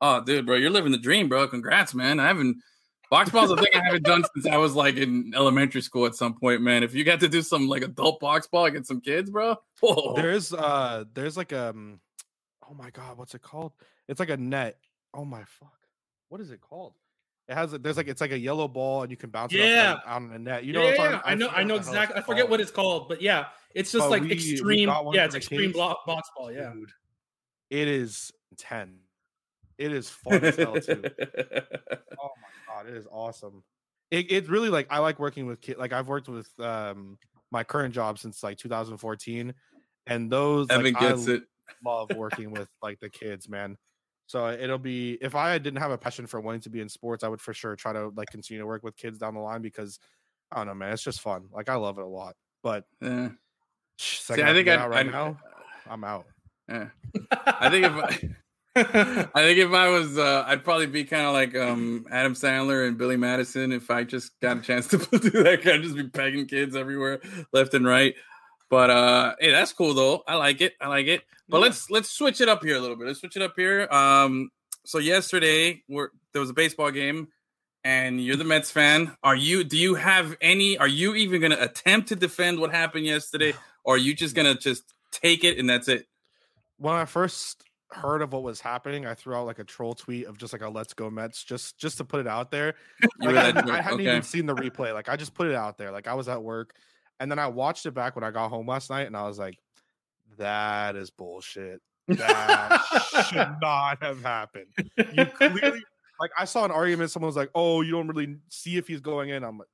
Oh, dude, bro, you're living the dream, bro. Congrats, man. I haven't box ball's a thing I haven't done since I was like in elementary school at some point, man. If you got to do some like adult box ball against some kids, bro. Whoa. There's uh, there's like um, oh my god, what's it called? It's like a net. Oh my fuck, what is it called? It has a, there's like it's like a yellow ball and you can bounce yeah. it up on the net. You know, yeah, what I'm yeah. I know, I know exactly. I forget what it's called, but yeah, it's just but like we, extreme. We yeah, it's extreme block, box ball. Yeah, dude, it is ten. It is fun as hell too. Oh my god, it is awesome. It it's really like I like working with kids. Like I've worked with um my current job since like two thousand fourteen, and those Evan like, gets I it. love working with like the kids, man. So it'll be, if I didn't have a passion for wanting to be in sports, I would for sure try to like continue to work with kids down the line because I don't know, man, it's just fun. Like I love it a lot, but yeah. See, I think I, right I, now, I, I'm out. Yeah. I think if I, I think if I was, uh, I'd probably be kind of like um, Adam Sandler and Billy Madison. If I just got a chance to do that, I'd just be pegging kids everywhere, left and right. But uh, hey, that's cool though. I like it. I like it. But yeah. let's let's switch it up here a little bit. Let's switch it up here. Um, so yesterday we're, there was a baseball game, and you're the Mets fan. Are you? Do you have any? Are you even going to attempt to defend what happened yesterday, or are you just going to just take it and that's it? When I first heard of what was happening, I threw out like a troll tweet of just like a "Let's go Mets" just just to put it out there. Like, I, hadn't, I hadn't okay. even seen the replay. Like I just put it out there. Like I was at work. And then I watched it back when I got home last night, and I was like, that is bullshit. That should not have happened. You clearly, like, I saw an argument. Someone was like, oh, you don't really see if he's going in. I'm like,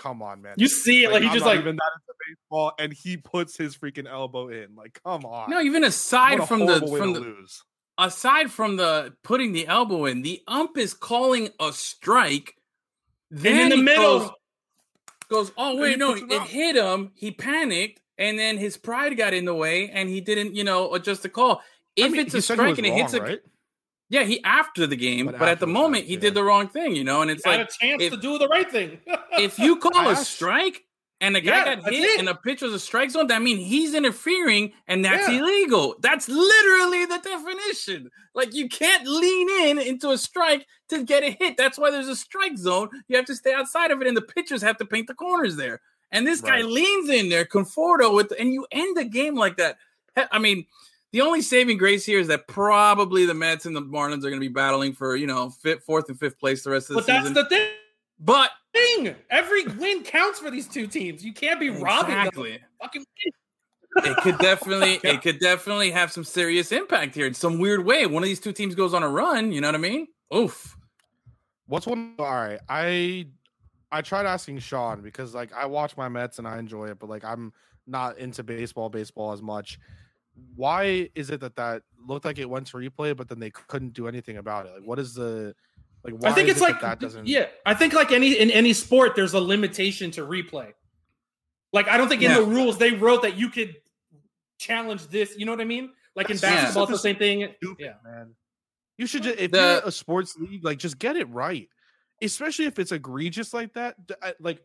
come on, man. You see it. Like, like he just, like, even that into baseball, and he puts his freaking elbow in. Like, come on. No, even aside from the, from the, lose. aside from the putting the elbow in, the ump is calling a strike. Then and in the middle. Goes, Goes, oh, wait, no, it, it hit him. He panicked, and then his pride got in the way, and he didn't, you know, adjust the call. If I mean, it's a strike and it wrong, hits a right? Yeah, he after the game, but, but at the moment, time, he yeah. did the wrong thing, you know, and it's he like. Had a chance if, to do the right thing. If you call I a asked, strike and the guy yeah, got hit, it. and the pitch was a strike zone, that means he's interfering, and that's yeah. illegal. That's literally the definition. Like, you can't lean in into a strike to get a hit. That's why there's a strike zone. You have to stay outside of it, and the pitchers have to paint the corners there. And this right. guy leans in there, Conforto, with, and you end the game like that. I mean, the only saving grace here is that probably the Mets and the Marlins are going to be battling for, you know, fifth, fourth and fifth place the rest of the but season. But that's the thing. But thing. Every win counts for these two teams. You can't be robbing exactly. them. Fucking it could definitely it could definitely have some serious impact here in some weird way. One of these two teams goes on a run, you know what I mean? Oof. What's one all right. I I tried asking Sean because like I watch my Mets and I enjoy it, but like I'm not into baseball baseball as much. Why is it that that looked like it went to replay, but then they couldn't do anything about it? Like, what is the Like why I think it's like that, that doesn't yeah. I think like any in any sport, there's a limitation to replay. Like I don't think in yeah. the rules they wrote that you could challenge this. You know what I mean? Like in basketball, yeah. it's the same thing. Stupid, yeah, man. You should just, if the, you're a sports league, like just get it right. Especially if it's egregious like that, like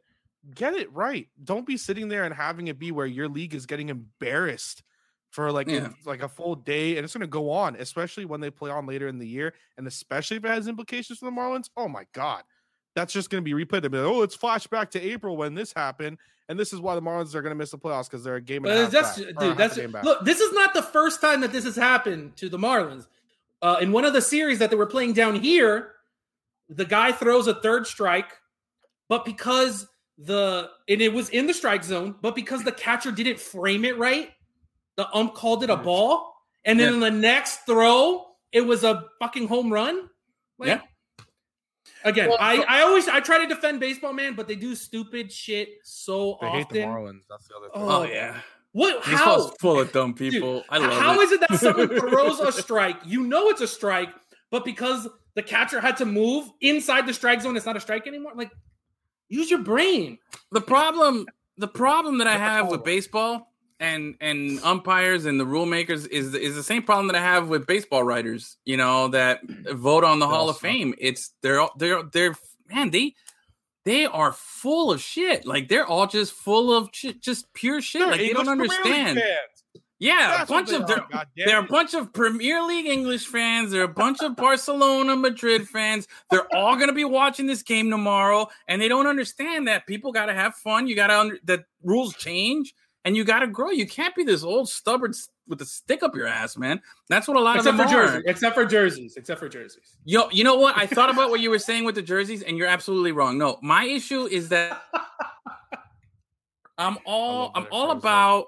get it right. Don't be sitting there and having it be where your league is getting embarrassed for like yeah. a, like a full day, and it's going to go on, especially when they play on later in the year, and especially if it has implications for the Marlins. Oh my God, that's just going to be replayed. They'll be like, oh, it's flashback to April when this happened, and this is why the Marlins are going to miss the playoffs because they're a game and a half that's, back. Dude, that's, a game back. Look, this is not the first time that this has happened to the Marlins. Uh, in one of the series that they were playing down here, the guy throws a third strike, but because the and it was in the strike zone, but because the catcher didn't frame it right, the ump called it a ball, and then yeah. in the next throw, it was a fucking home run. Like, yeah. Again, well, I, I always I try to defend baseball, man, but they do stupid shit so they often. They hate the Marlins. That's the other thing. Oh, oh yeah. What? Baseball's how? full of dumb people. Dude, I love how it. How is it that someone throws a strike? You know it's a strike, but because the catcher had to move inside the strike zone, it's not a strike anymore. Like, use your brain. The problem, the problem that I have with baseball and and umpires and the rule makers is is the same problem that I have with baseball writers, you know, that vote on the they're Hall of Fame. It's they're they're they're man they they are full of shit. Like they're all just full of sh- just pure shit. They're like English they don't understand. Yeah, That's a bunch of they're, they're a bunch of Premier League English fans. They're a bunch of Barcelona, Madrid fans. They're all gonna be watching this game tomorrow, and they don't understand that people gotta have fun. You gotta under, that rules change. And you got to grow. You can't be this old stubborn with a stick up your ass, man. That's what a lot except of them for jerseys. are. Except for jerseys. Except for jerseys. Yo, you know what? I thought about what you were saying with the jerseys, and you're absolutely wrong. No, my issue is that I'm all I'm all about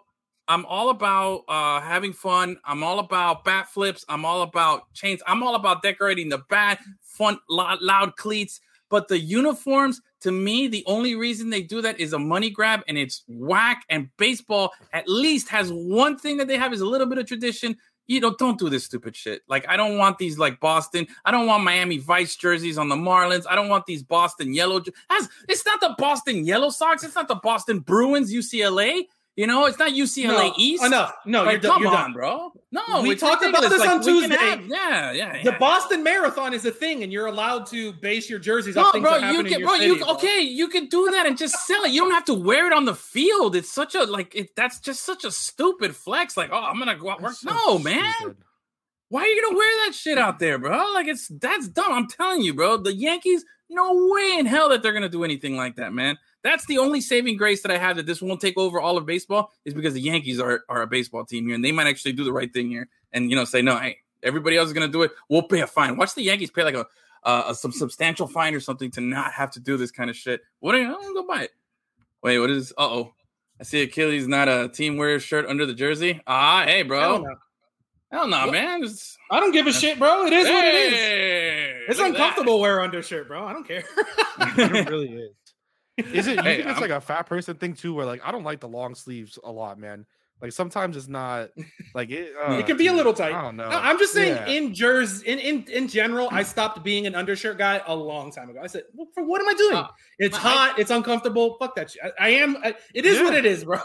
I'm all about uh, having fun. I'm all about bat flips. I'm all about chains. I'm all about decorating the bat, fun, loud, loud cleats. But the uniforms, to me, the only reason they do that is a money grab, and it's whack. And baseball at least has one thing that they have is a little bit of tradition. You know, don't do this stupid shit. Like, I don't want these, like, Boston. I don't want Miami Vice jerseys on the Marlins. I don't want these Boston yellow. That's, it's not the Boston Yellow Sox. It's not the Boston Bruins, U C L A. You know, it's not U C L A no, East. Enough. No, like, you're done, come you're on, done. bro. No, we talked about this like, on Tuesday. Have, yeah, yeah, yeah. The Boston Marathon is a thing, and you're allowed to base your jerseys no, on things bro, that happen you can, in your bro, city, you, bro. Okay, you can do that and just sell it. You don't have to wear it on the field. It's such a like. It, that's just such a stupid flex. Like, oh, I'm gonna go out work. So no, man. Stupid. Why are you gonna wear that shit out there, bro? Like, it's that's dumb. I'm telling you, bro. The Yankees, no way in hell that they're gonna do anything like that, man. That's the only saving grace that I have that this won't take over all of baseball is because the Yankees are, are a baseball team here, and they might actually do the right thing here and, you know, say, no, hey, everybody else is going to do it. We'll pay a fine. Watch the Yankees pay like a, uh, a some substantial fine or something to not have to do this kind of shit. What are you going to go buy it? Wait, what is this? Uh-oh. I see Achilles not a team wear shirt under the jersey. Ah, hey, bro. Hell no, nah, man. It's, I don't give a shit, bro. It is hey, what it is. It's uncomfortable that. Wear undershirt, bro. I don't care. It really is. Is it? You hey, think it's I'm, like a fat person thing too, where like I don't like the long sleeves a lot, man. Like sometimes it's not like it. Uh, it can be a little tight. I don't know. No, I'm just saying yeah. in jerseys, in, in in general, I stopped being an undershirt guy a long time ago. I said, well, for what am I doing? Uh, it's my, hot. I, it's uncomfortable. Fuck that shit. I, I am. I, it is yeah. what it is, bro.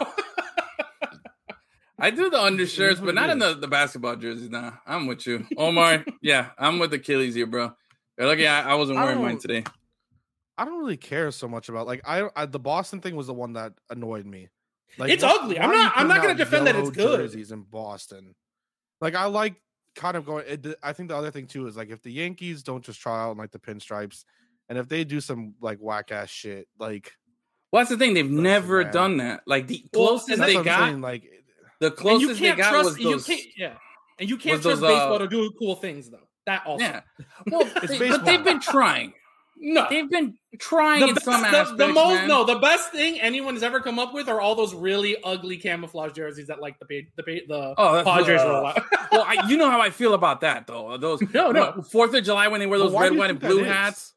I do the undershirts, but not in the, the basketball jerseys. Nah, I'm with you, Omar. Yeah, I'm with Achilles here, bro. You're lucky I, I wasn't wearing I mine today. I don't really care so much about, like, I, I the Boston thing was the one that annoyed me. Like, it's ugly. I'm not I'm not going to defend that it's good. Jerseys in Boston. Like, I like kind of going. It, I think the other thing too is, like, if the Yankees don't just try out like the pinstripes, and if they do some like whack ass shit, like, well, that's the thing. They've never bad. done that. Like, the closest well, they got, saying, like, the closest they got trust, was those. You yeah, and you can't trust those, baseball uh, to do cool things though. That also. Yeah. Well, they, but they've been trying. No, they've been trying the in best, some aspects. The, the most, man. no, the best thing anyone has ever come up with are all those really ugly camouflage jerseys that, like, the the the oh, Padres were allowed. Well, I, you know how I feel about that, though. Those no, no Fourth of July when they wear those well, red, white, and blue hats.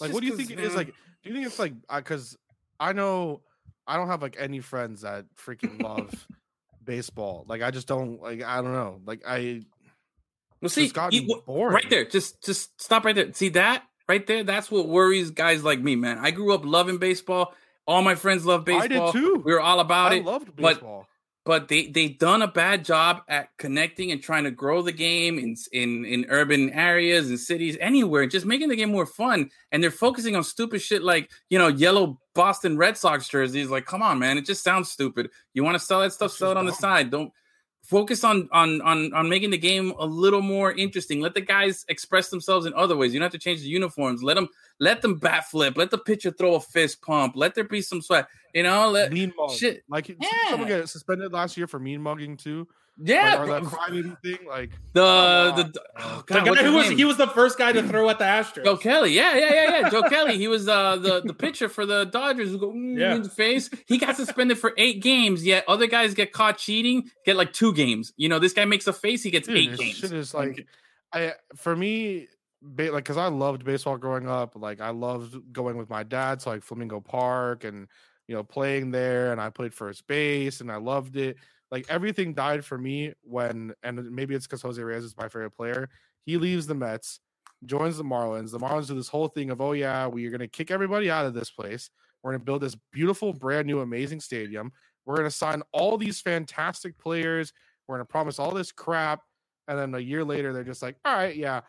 Like, what do you think man. it is? Like, do you think it's like because I, I know I don't have like any friends that freaking love baseball. Like, I just don't like. I don't know. Like, I. Well, see, you, right there. Just, just stop right there. See that. Right there, that's what worries guys like me, man. I grew up loving baseball. All my friends love baseball. I did too. We were all about I it. I loved baseball. But, but they, they've done a bad job at connecting and trying to grow the game in, in, in urban areas and cities, anywhere, just making the game more fun. And they're focusing on stupid shit like, you know, yellow Boston Red Sox jerseys. Like, come on, man. It just sounds stupid. You want to sell that stuff, sell it on the side. Don't focus on, on on on making the game a little more interesting. Let the guys express themselves in other ways. You don't have to change the uniforms. Let them let them bat flip. Let the pitcher throw a fist pump. Let there be some sweat. You know, let mean mug. Shit. Like, yeah. Someone got suspended last year for mean mugging too. Yeah, like, that crime thing. Like the the oh God, the guy who was, he was the first guy to throw at the Astros. Joe Kelly, yeah, yeah, yeah, yeah. Joe Kelly, he was uh, the the pitcher for the Dodgers who go mm, yeah. in the face. He got suspended for eight games. Yet other guys get caught cheating, get like two games. You know, this guy makes a face, he gets Dude, eight games. Shit is like, I for me, like because I loved baseball growing up. Like I loved going with my dad to like Flamingo Park and you know playing there, and I played first base, and I loved it. Like, everything died for me when, and maybe it's because Jose Reyes is my favorite player. He leaves the Mets, joins the Marlins. The Marlins do this whole thing of, oh, yeah, we're going to kick everybody out of this place. We're going to build this beautiful, brand new, amazing stadium. We're going to sign all these fantastic players. We're going to promise all this crap. And then a year later, they're just like, all right, yeah,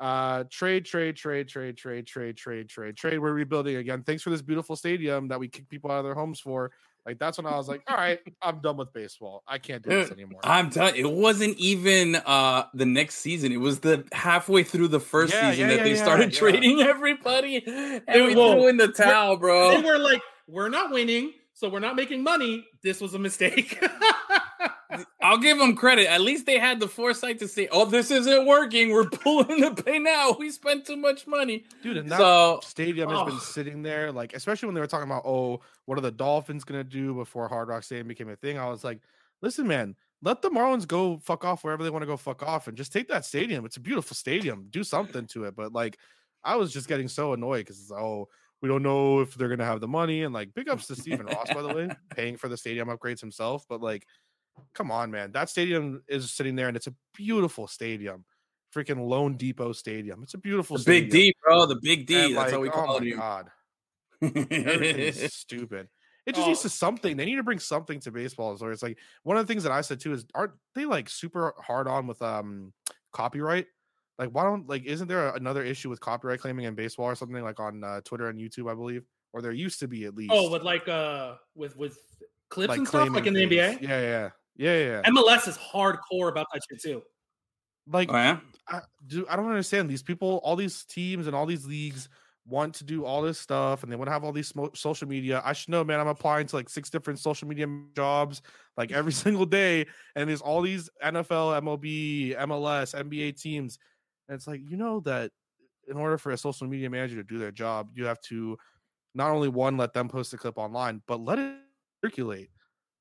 uh, trade, trade, trade, trade, trade, trade, trade, trade, trade. We're rebuilding again. Thanks for this beautiful stadium that we kick people out of their homes for. Like, that's when I was like, all right, I'm done with baseball. I can't do this anymore. I'm done. It wasn't even uh, the next season. It was the halfway through the first yeah, season yeah, that yeah, they yeah, started yeah. trading everybody. And they we won't. threw in the towel, bro. They were like, we're not winning, so we're not making money. This was a mistake. I'll give them credit. At least they had the foresight to say, oh, this isn't working. We're pulling the pay now. We spent too much money. Dude, and that so, stadium has oh. been sitting there, like, especially when they were talking about, oh, what are the Dolphins going to do before Hard Rock Stadium became a thing? I was like, listen, man, let the Marlins go fuck off wherever they want to go fuck off and just take that stadium. It's a beautiful stadium. Do something to it. But, like, I was just getting so annoyed because it's, oh, we don't know if they're going to have the money. And, like, big ups to Stephen Ross, by the way, paying for the stadium upgrades himself. But, like, come on, man. That stadium is sitting there, and it's a beautiful stadium. Freaking Lone Depot Stadium. It's a beautiful the stadium. Big D, bro. The Big D. And that's like, how we call it. Oh, my God. Everything's stupid. It just oh. needs to something. They need to bring something to baseball. So it's like one of the things that I said, too, is aren't they, like, super hard on with um copyright? Like, why don't, like, isn't there another issue with copyright claiming in baseball or something, like, on uh, Twitter and YouTube, I believe? Or there used to be, at least. Oh, with, like, uh, with, with clips like and stuff? Like in the N B A? Yeah, yeah. Yeah, yeah, yeah. M L S is hardcore about that shit too. Like, oh, yeah? I, dude, I don't understand these people. All these teams and all these leagues want to do all this stuff, and they want to have all these sm- social media. I should know, man. I'm applying to like six different social media jobs, like every single day, and there's all these N F L, M L B, M L S, N B A teams, and it's like you know that in order for a social media manager to do their job, you have to not only one let them post a clip online, but let it circulate.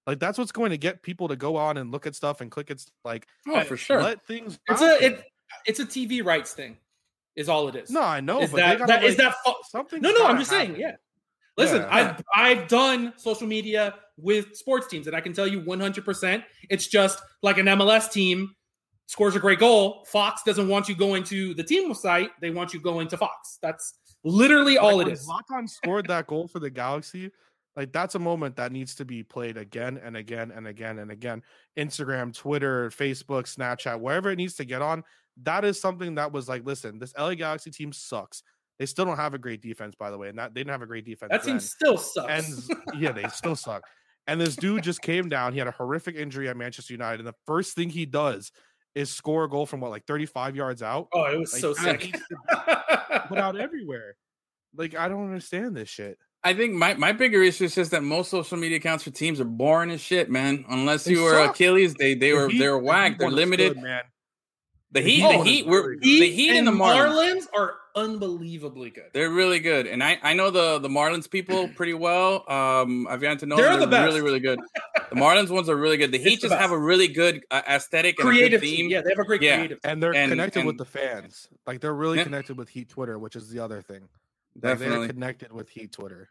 Like that's what's going to get people to go on and look at stuff and click. It's like, oh, for sure. Let things. It's a it, it's a T V rights thing, is all it is. No, I know. Is but that, that like, is that something? No, no. I'm just happen. saying. Yeah. Listen, yeah. I've I've done social media with sports teams, and I can tell you one hundred percent. It's just like an M L S team scores a great goal. Fox doesn't want you going to the team site; they want you going to Fox. That's literally all like it is. Zlatan scored that goal for the Galaxy. Like, that's a moment that needs to be played again and again and again and again. Instagram, Twitter, Facebook, Snapchat, wherever it needs to get on. That is something that was like, listen, this L A Galaxy team sucks. They still don't have a great defense, by the way. And that they didn't have a great defense. That team then. still sucks. And yeah, they still suck. And this dude just came down. He had a horrific injury at Manchester United. And the first thing he does is score a goal from what, like thirty-five yards out? Oh, it was like, so sick. Put out everywhere. Like, I don't understand this shit. I think my, my bigger issue is just that most social media accounts for teams are boring as shit, man. Unless you they were suck. Achilles, they they the were heat, they're whack. The they're limited. Good, man. The Heat, oh, the Heat, we're heat the Heat and the Marlins. Marlins are unbelievably good. They're really good, and I, I know the, the Marlins people pretty well. Um, I've gotten to know they're them. They're the best. Really, really good. The Marlins ones are really good. The Heat the just best. have a really good uh, aesthetic, creative and a good theme. Yeah, they have a great yeah. creative, and they're and, connected and, with the fans. Like they're really yeah. connected with Heat Twitter, which is the other thing. They're, they're connected with Heat Twitter.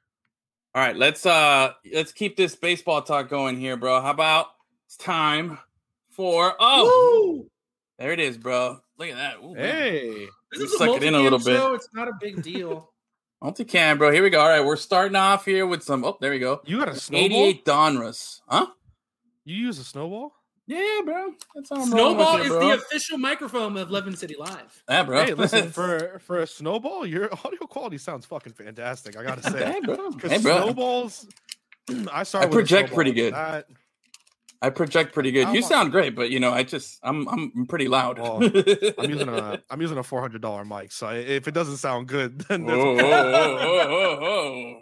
All right, let's uh let's keep this baseball talk going here, bro. How about it's time for oh. Woo! There it is, bro. Look at that. Ooh, hey. This is a multi-cam show. Bit. It's not a big deal. Multi-cam, bro. Here we go. All right, we're starting off here with some... Oh, there we go. You got a snowball? eighty-eight Donruss. Huh? You use a snowball? Yeah, bro. That's all I'm Snowball here, is the official microphone of Lemon City Live. Yeah, bro. Hey, listen, for, for a snowball, your audio quality sounds fucking fantastic, I gotta say. Hey, bro. Because hey, snowballs... I started I project with pretty good. I, I project pretty good. You sound great, but you know, I just I'm I'm pretty loud. Well, I'm using a I'm using a four hundred dollars mic, so if it doesn't sound good, then that's oh, oh, oh, oh,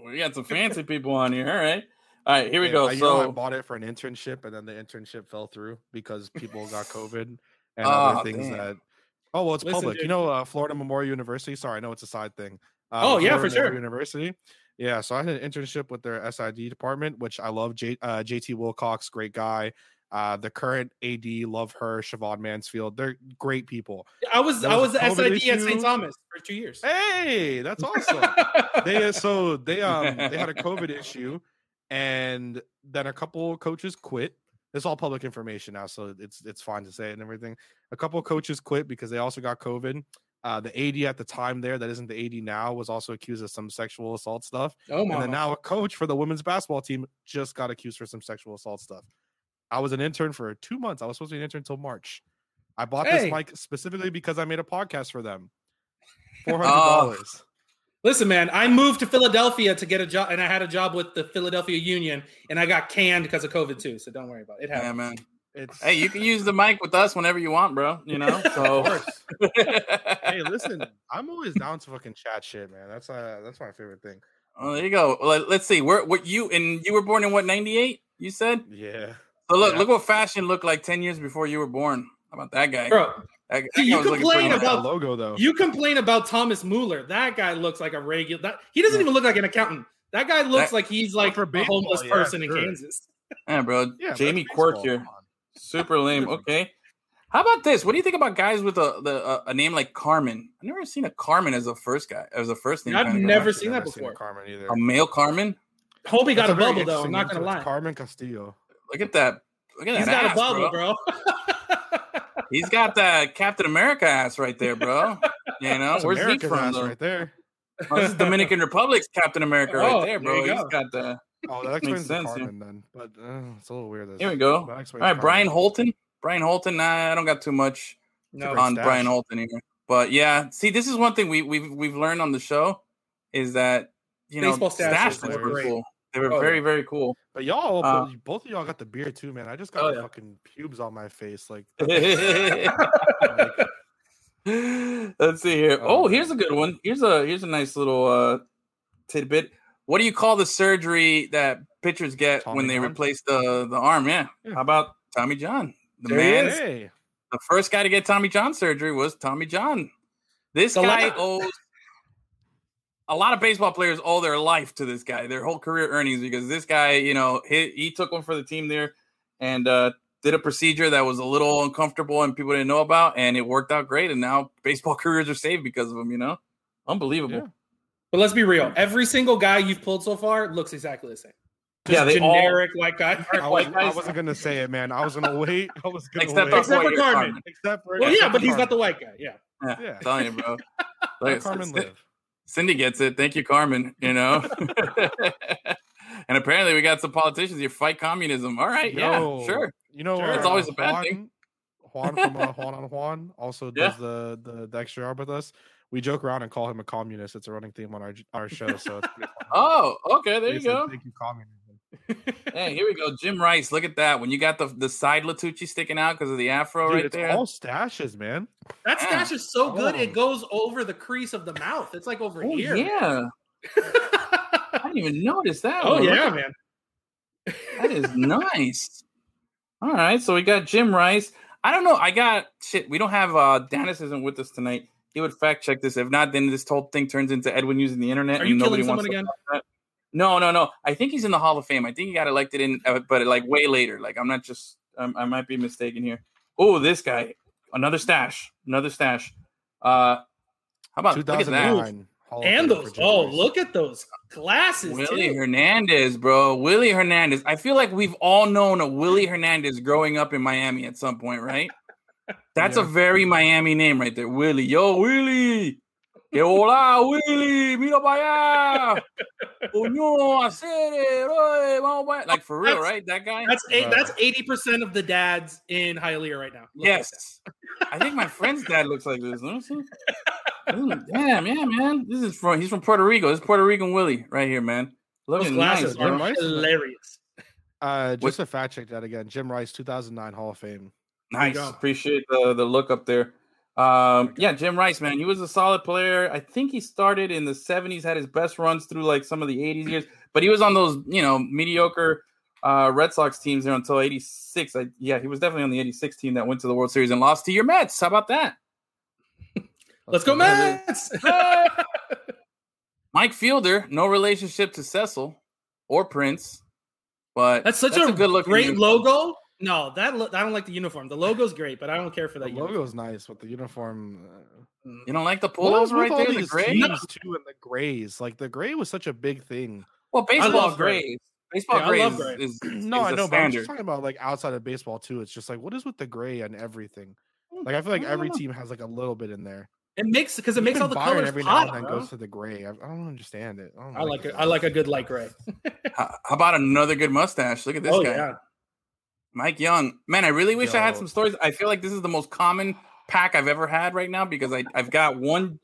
oh. We got some fancy people on here. All right, all right, here we yeah, go. I, so know, I bought it for an internship, and then the internship fell through because people got COVID and oh, other things damn. that. Oh well, it's Listen, public. Dude. You know, uh, Florida Memorial University. Sorry, I know it's a side thing. Uh, oh yeah, Florida for Memorial sure. University. Yeah, so I had an internship with their S I D department, which I love. J, uh, J T Wilcox, great guy. Uh, the current A D, love her. Siobhan Mansfield, they're great people. I was I was the S I D issue. At Saint Thomas for two years. Hey, that's awesome. they so they um they had a COVID issue, and then a couple coaches quit. It's all public information now, so it's it's fine to say it and everything. A couple of coaches quit because they also got COVID. Uh, the A D at the time there, that isn't the A D now, was also accused of some sexual assault stuff. Oh, my. And then now a coach for the women's basketball team just got accused for some sexual assault stuff. I was an intern for two months. I was supposed to be an intern until March. I bought hey. this mic specifically because I made a podcast for them. four hundred dollars. Oh. Listen, man, I moved to Philadelphia to get a job, and I had a job with the Philadelphia Union, and I got canned because of COVID, too. So don't worry about it. It happened. Yeah, man. It's... Hey, you can use the mic with us whenever you want, bro. You know, so. Of course. Hey, listen, I'm always down to fucking chat shit, man. That's uh, that's my favorite thing. Oh, there you go. Let's see. Where what you and you were born in what ninety-eight? You said, yeah. So look, yeah. look what fashion looked like ten years before you were born. How about that guy, bro? That, that you guy complain about logo though. You complain about Thomas Müller. That guy looks like a regular. That, he doesn't yeah. even look like an accountant. That guy looks that, like he's like a homeless yeah, person sure. in Kansas. Yeah, bro. Yeah, Jamie Quirk here. On. Super lame. Okay. How about this? What do you think about guys with a the, a, a name like Carmen? I've never seen a Carmen as a first guy, as a first name. I've kind of never seen that before. Seen a Carmen either. A male Carmen? Homie got a, a bubble though. I'm not gonna lie. Carmen Castillo. Look at that. Look at that. He's got ass, a bubble, bro. bro. He's got that Captain America ass right there, bro. You know, that's where's America's he from ass though? Right there. Oh, this is Dominican Republic's Captain America right oh, there, bro. There He's go. got the. Oh, that explains the Carmen yeah. then, but uh, it's a little weird. Here we go. All right, Carmen. Brian Holton. Brian Holton. Nah, I don't got too much no, on stash. Brian Holton here, but yeah. See, this is one thing we we've we've learned on the show is that you know stashes were great. cool. They were oh, very yeah. very cool. But y'all, uh, both of y'all got the beard too, man. I just got oh, yeah. fucking pubes on my face, like. like Let's see here. Oh, here's a good one. Here's a here's a nice little uh, tidbit. What do you call the surgery that pitchers get Tommy when they John? replace the, the arm? Yeah. yeah. How about Tommy John? The man's hey. the first guy to get Tommy John surgery was Tommy John. This the guy life. owes a lot of baseball players owe their life to this guy, their whole career earnings, because this guy, you know, he, he took one for the team there and uh, did a procedure that was a little uncomfortable and people didn't know about, and it worked out great. And now baseball careers are saved because of him, you know? Unbelievable. Yeah. But let's be real. Every single guy you've pulled so far looks exactly the same. Just yeah, they generic all, white guy. I, was, I wasn't gonna say it, man. I was gonna wait. I was gonna except wait. Except for Carmen. Carmen. Except for well, yeah, but he's Carmen. not the white guy. Yeah, yeah. yeah. I'm telling you, bro. Like, Carmen live. Cindy gets it. Thank you, Carmen. You know. And apparently, we got some politicians here fight communism. All right, Yo, yeah, sure. You know, sure. It's always a bad Juan, thing. Juan from uh, Juan on Juan also does yeah. the, the the extra yard with us. We joke around and call him a communist. It's a running theme on our our show. So it's pretty fun. Oh, okay, there Basically, you go. Thank you, communism. Hey, here we go, Jim Rice. Look at that. When you got the the side Latucci sticking out because of the afro, dude, right it's there. It's all stashes, man. That yeah. stash is so good. Oh. It goes over the crease of the mouth. It's like over oh, here. Yeah. I didn't even notice that. Oh, one. yeah, man. That is nice. All right, so we got Jim Rice. I don't know. I got shit. We don't have uh Dennis isn't with us tonight. He would fact check this. If not, then this whole thing turns into Edwin using the internet. Are you and killing someone again? No, no, no. I think he's in the Hall of Fame. I think he got elected in, uh, but like way later. Like I'm not just. Um, I might be mistaken here. Oh, this guy, another stash, another stash. Uh, how about look at that? And those. Oh, look at those glasses. Willie too. Hernandez, bro. Willie Hernandez. I feel like we've all known a Willie Hernandez growing up in Miami at some point, right? That's yeah. a very Miami name right there. Willie. Yo, Willie. Que hola, Willie. Mira para allá. Uno, hacer. Like for real, that's, right? That guy? That's eight, uh, that's eighty percent of the dads in Hialeah right now. Look yes. I think my friend's dad looks like this. Let me see. Ooh, damn, yeah, man. This is from he's from Puerto Rico. This is Puerto Rican Willie right here, man. Those glasses nice, are Rice, hilarious. Uh, just what? to fact check that again. Jim Rice, two thousand nine Hall of Fame. Nice. Appreciate the, the look up there. Um, yeah, Jim Rice, man. He was a solid player. I think he started in the seventies, had his best runs through like some of the eighties years, but he was on those, you know, mediocre uh, Red Sox teams there until eighty-six. I, yeah, he was definitely on the eighty-six team that went to the World Series and lost to your Mets. How about that? Let's go, Mets! Mike Fielder, no relationship to Cecil or Prince, but that's such that's a, a good great logo. No, that lo- I don't like the uniform. The logo's great, but I don't care for that. The uniform. Logo's nice with the uniform. Uh... You don't like the polos well, right there? The grays no. too, and the grays. Like the gray was such a big thing. Well, baseball grays. Gray. Baseball yeah, gray I love gray. Is, is, no, is I know, standard. But I'm just talking about like outside of baseball too. It's just like what is with the gray and everything? Like I feel like I every know. team has like a little bit in there. It makes because it Even makes all the Bayern colors every now hot, and then goes to the gray. I, I don't understand it. I, don't I like it. I like a good light gray. How about another good mustache? Look at this oh, guy, yeah. Mike Young. Man, I really wish Yo. I had some stories. I feel like this is the most common pack I've ever had right now because I, I've got one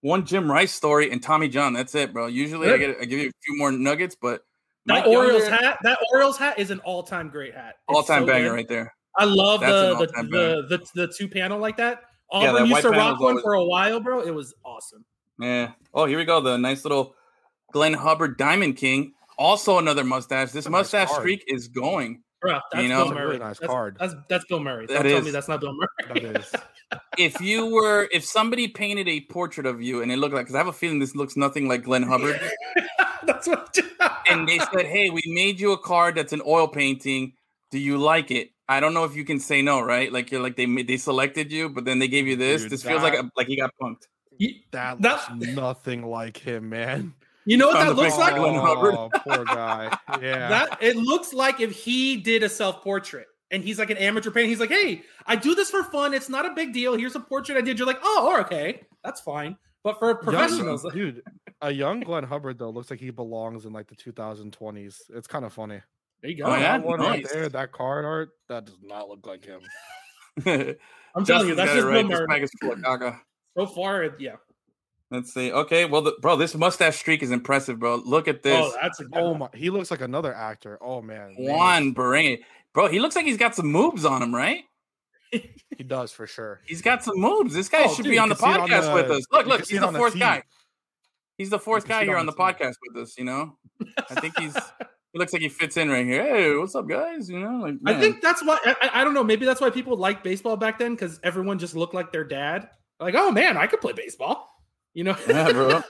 one Jim Rice story and Tommy John. That's it, bro. Usually good. I get I give you a few more nuggets, but that Mike Orioles Young, hat, that Orioles hat is an all time great hat. All time so banger good. right there. I love the the, the the the two panel like that. Auburn yeah, used to rock one always... for a while, bro. It was awesome. Yeah. Oh, here we go. The nice little Glenn Hubbard Diamond King. Also another mustache. This that's mustache nice streak is going. Bro, that's you know? Bill Murray. Really nice that's, card. That's, that's, that's Bill Murray. That Don't is. tell me that's not Bill Murray. That is. If you were, if somebody painted a portrait of you and it looked like, because I have a feeling this looks nothing like Glenn Hubbard. That's what. And they said, hey, we made you a card that's an oil painting. Do you like it? I don't know if you can say no, right? Like you're like they they selected you, but then they gave you this. Dude, this that, feels like a, like he got punked. That looks that, nothing like him, man. You know what that looks like? Oh, poor guy. Yeah, that it looks like if he did a self portrait and he's like an amateur painter. He's like, hey, I do this for fun. It's not a big deal. Here's a portrait I did. You're like, oh, okay, that's fine. But for professionals, young, dude, a young Glenn Hubbard though looks like he belongs in like the two thousand twenties. It's kind of funny. There you go. Oh, yeah? That one nice. right there, that card art, that does not look like him. I'm telling you, that's just right. Bill Murray. So far, it, yeah. Let's see. Okay, well, the, bro, this mustache streak is impressive, bro. Look at this. Oh, that's a good oh, one. My, he looks like another actor. Oh, man. Juan Berengue. Bro, he looks like he's got some moves on him, right? He does, for sure. He's got some moves. This guy oh, should dude, be on the podcast on the, with us. Look, look, he's the fourth the guy. He's the fourth guy here on the, on the podcast with us, you know? I think he's... It looks like he fits in right here. Hey, what's up, guys? You know, like man. I think that's why I, I don't know. Maybe that's why people liked baseball back then because everyone just looked like their dad. Like, oh man, I could play baseball. You know, yeah, bro.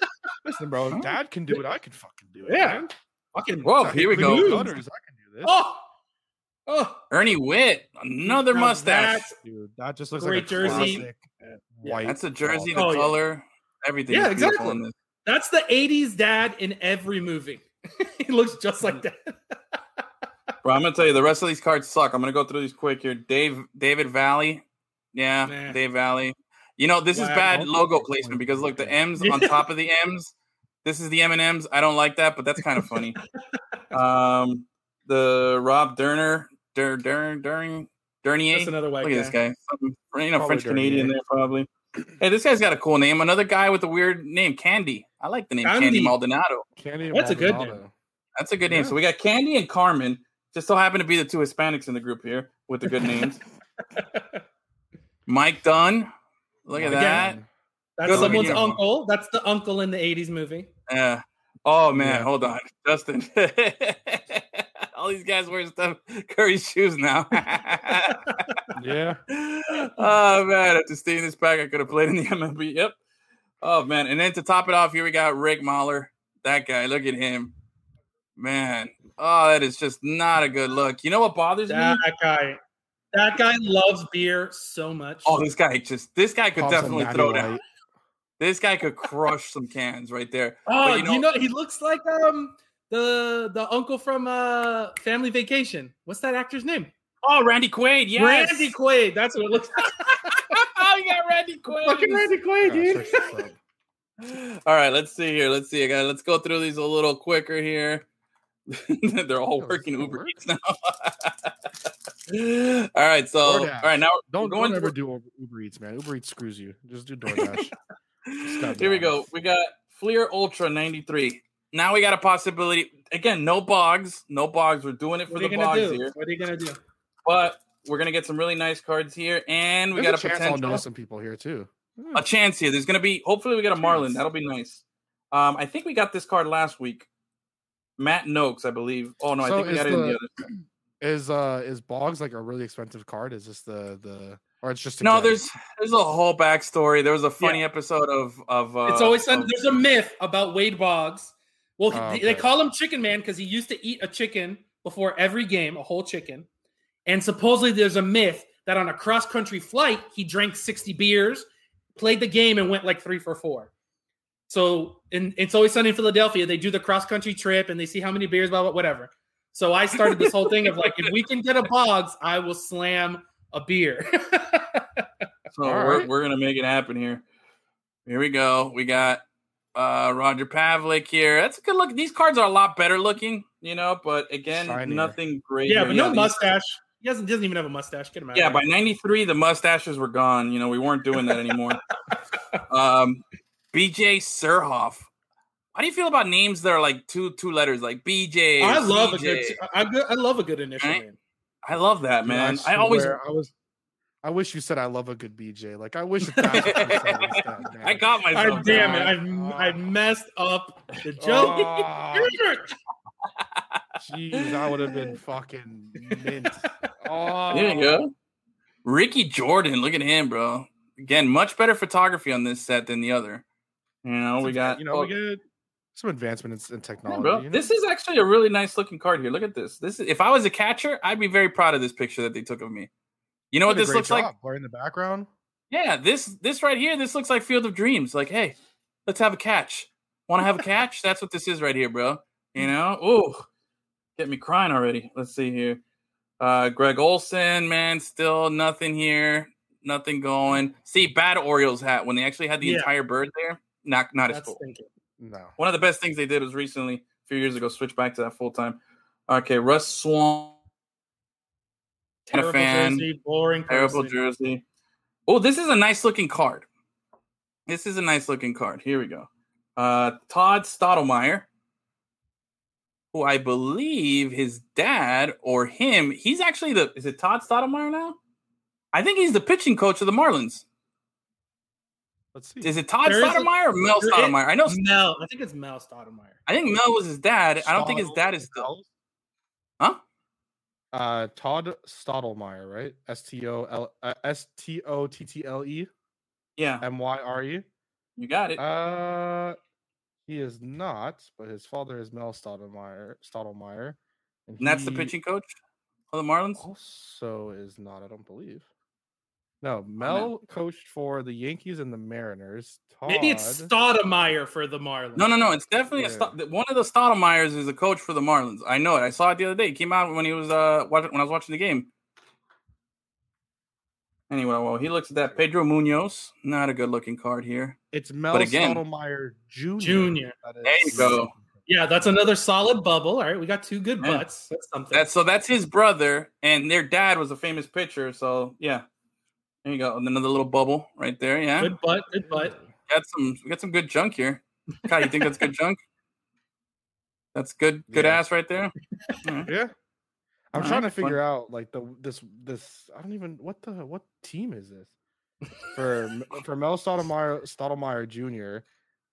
Listen, bro, oh. Dad can do it. I can fucking do it. Yeah, man. fucking. Whoa, I here we go. Gutters, I can do this. Oh, oh. Ernie Witt, another now mustache. That, dude, that just looks Great like a jersey. Classic yeah. white. That's a jersey, oh, the yeah. color, everything. Yeah, exactly. In this. That's the eighties dad in every movie. He looks just like that. Bro, I'm gonna tell you the rest of these cards suck. I'm gonna go through these quick here. Dave, David Valley, yeah, Man. Dave Valley. You know this wow, is bad logo placement because look, the M's on top of the M's. This is the M and M's. I don't like that, but that's kind of funny. um, the Rob Durner, Dur Durn During Dernier. That's another white Look guy. Look at this guy. Something, you know, probably French Canadian there, probably. Hey, this guy's got a cool name. Another guy with a weird name, Candy. I like the name Candy, Candy Maldonado. Candy That's Maldonado. a good name. That's a good yeah. name. So we got Candy and Carmen. Just so happen to be the two Hispanics in the group here with the good names. Mike Dunn. Look at that. Again, that's good someone's uncle. That's the uncle in the eighties movie. Yeah. Oh, man. Yeah. Hold on. Justin. All these guys wearing stuff, Curry's shoes now. Yeah. Oh, man. After seeing this pack, I could have played in the M L B. Yep. Oh, man. And then to top it off, here we got Rick Mahler. That guy. Look at him. Man. Oh, that is just not a good look. You know what bothers that me? That guy. That guy loves beer so much. Oh, this guy just, this guy could definitely throw down. This guy could crush some cans right there. Oh, but you know, you know, he looks like um the the uncle from uh Family Vacation. What's that actor's name? Oh, Randy Quaid. Yes. Randy Quaid. That's what it looks like. Oh, you got Randy Quaid. Fucking Randy Quaid, Gosh, dude. All right, let's see here. Let's see, guys. Let's go through these a little quicker here. They're all working Uber work. Eats now. All right, so all right now don't, don't ever do Uber Eats, man. Uber Eats screws you. Just do DoorDash. Here down. we go. We got Fleer Ultra ninety-three. Now we got a possibility again. No bogs, no bogs. We're doing it for the bogs do? here. What are you gonna do? But we're gonna get some really nice cards here, and we There's got a, a chance. I'll know some people here too. Hmm. A chance here. There's gonna be. Hopefully, we got a, a Marlin. That'll be nice. Um, I think we got this card last week. Matt Noakes, I believe. Oh no, so I think we got the, it in the other side. Is uh is Boggs like a really expensive card? Is this the the or it's just a no? Game? There's there's a whole backstory. There was a funny yeah. episode of of uh, it's always of, there's a myth about Wade Boggs. Well, oh, okay. They call him Chicken Man because he used to eat a chicken before every game, a whole chicken. And supposedly there's a myth that on a cross country flight he drank sixty beers, played the game, and went like three for four. So in It's Always Sunny in Philadelphia, they do the cross-country trip, and they see how many beers, blah, blah, whatever. So I started this whole thing of, like, if we can get a Boggs, I will slam a beer. So right. we're, we're going to make it happen here. Here we go. We got uh, Roger Pavlik here. That's a good look. These cards are a lot better looking, you know, but, again, Shinier. nothing great. Yeah, but no mustache. He doesn't, doesn't even have a mustache. Get him out. Yeah, by ninety-three, the mustaches were gone. You know, we weren't doing that anymore. um B J Surhoff. How do you feel about names that are like two two letters, like B J? I love C J. a good. I, I love a good initial right? name. I love that, man. Yeah, I, I always. I was. I wish you said I love a good B J. Like I wish. that, I got myself. I, damn it! I I messed up the joke. Oh. Jeez, I would have been fucking mint. Oh. There you go. Ricky Jordan, look at him, bro. Again, much better photography on this set than the other. You know, we got you know oh, we got some advancements in technology. Yeah, you know? This is actually a really nice looking card here. Look at this. This is, if I was a catcher, I'd be very proud of this picture that they took of me. You know what this looks job. like? Blur in the background. Yeah, this this right here. This looks like Field of Dreams. Like, hey, let's have a catch. Want to have a catch? That's what this is right here, bro. You know, ooh, get me crying already. Let's see here. Uh, Greg Olson, man, still nothing here. Nothing going. See, bad Orioles hat when they actually had the yeah. entire bird there. Not not That's as cool. Thinking. No. One of the best things they did was recently, a few years ago, switch back to that full time. Okay, Russ Swan. Terrible fan. jersey. Boring. Terrible jersey. jersey. Oh, this is a nice looking card. This is a nice looking card. Here we go. Uh, Todd Stottlemyre, who I believe his dad or him, he's actually the. Is it Todd Stottlemyre now? I think he's the pitching coach of the Marlins. Let's see. Is it Todd there Stottlemyre a, or Mel Stottlemyre? I know Mel. I think it's Mel Stottlemyre. I think Mel was his dad. Stottlemyre. I don't think his dad is still. Huh? Uh, Todd Stottlemyre, right? S T O L S T O T T L E. Yeah. M Y R E. You got it. Uh, he is not, but his father is Mel Stottlemyre. Stottlemyre, and, and that's he... the pitching coach of the Marlins. Also, is not. I don't believe. No, Mel coached for the Yankees and the Mariners. Todd... Maybe it's Stottlemyre for the Marlins. No, no, no. It's definitely yeah. a St- one of the Stottlemyres is a coach for the Marlins. I know it. I saw it the other day. He came out when he was uh watching, when I was watching the game. Anyway, well, he looks at that. Pedro Munoz, not a good looking card here. It's Mel again, Stottlemyre Junior Junior There you go. Yeah, that's another solid bubble. All right, we got two good butts. Yeah. That's something. That's, so that's his brother, and their dad was a famous pitcher. So yeah, there you go. Another little bubble right there. Yeah, good butt. Good butt. Got some. We got some good junk here. Kai, you think that's good junk? That's good. Good yeah. ass right there. Right. Yeah. I'm All trying right, to figure fun. out like the this this I don't even what the what team is this for for Mel Stoudemire Stoudemire Junior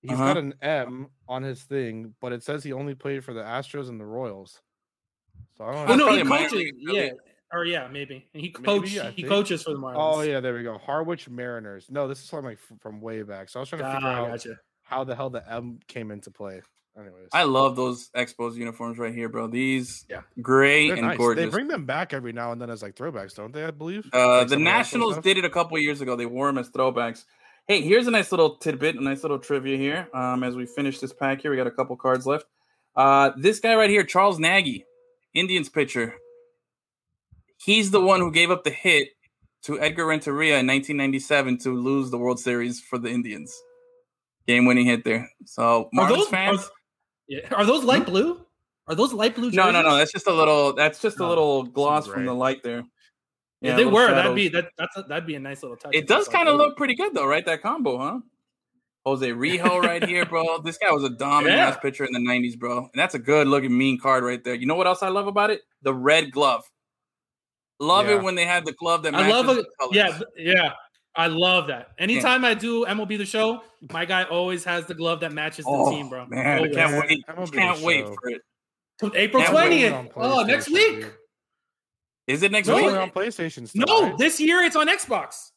He's uh-huh. got an M on his thing, but it says he only played for the Astros and the Royals. So I don't know. Oh, no, he coaches. Really. Yeah, or yeah, maybe and he coached. He think. coaches for the Marlins. Oh yeah, there we go. Harwich Mariners. No, this is something like from way back. So I was trying to figure ah, out gotcha. how the hell the M came into play. Anyways. I love those Expos uniforms right here, bro. These yeah. gray They're and nice. gorgeous. They bring them back every now and then as like throwbacks, don't they? I believe. Uh, like the Nationals did it a couple years ago. They wore them as throwbacks. Hey, here's a nice little tidbit, a nice little trivia here. Um, as we finish this pack here, we got a couple cards left. Uh, this guy right here, Charles Nagy, Indians pitcher. He's the one who gave up the hit to Edgar Renteria in nineteen ninety-seven to lose the World Series for the Indians. Game-winning hit there. So Marlins those, fans. Are- Yeah. Are those light blue? Are those light blue jerseys? No, no, no. That's just a little. That's just no, a little gloss from the light there. Yeah, if they were. Shadows. That'd be that. That's a, that'd be a nice little touch. It does kind of look pretty good though, right? That combo, huh? Jose Reyes right here, bro. This guy was a dominant yeah. ass pitcher in the nineties, bro. And that's a good looking mean card right there. You know what else I love about it? The red glove. Love yeah. it when they have the glove that matches I love a, the colors. Yeah, yeah. I love that. Anytime yeah. I do M L B The Show, my guy always has the glove that matches the oh, team, bro. Man, I can't wait. I can't wait show. for it. So April twentieth. Oh, next week. Dude. Is it next no, week? On PlayStation still, no, right? This year it's on Xbox.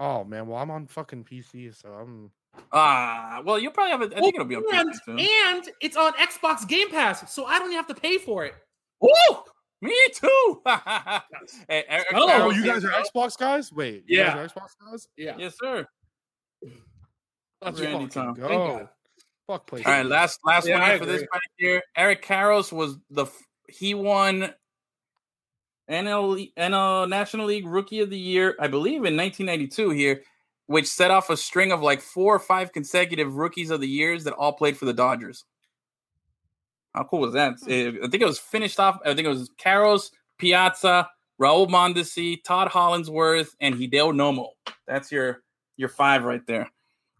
Oh, man. Well, I'm on fucking P C, so I'm... Ah, uh, well, you'll probably have it. I think well, it'll be on P C soon. And it's on Xbox Game Pass, so I don't even have to pay for it. Woo! Me too. Hey, Eric, oh, you guys are Xbox guys? Wait, you yeah, guys are Xbox guys? Yeah, yes, sir. Let's go. Thank God. Fuck PlayStation. All right, last last yeah, one for this right here. Eric Karros was the he won N L National League Rookie of the Year, I believe, in nineteen ninety-two here, which set off a string of like four or five consecutive rookies of the years that all played for the Dodgers. How cool was that? It, I think it was finished off. I think it was Karros, Piazza, Raul Mondesi, Todd Hollinsworth, and Hideo Nomo. That's your your five right there.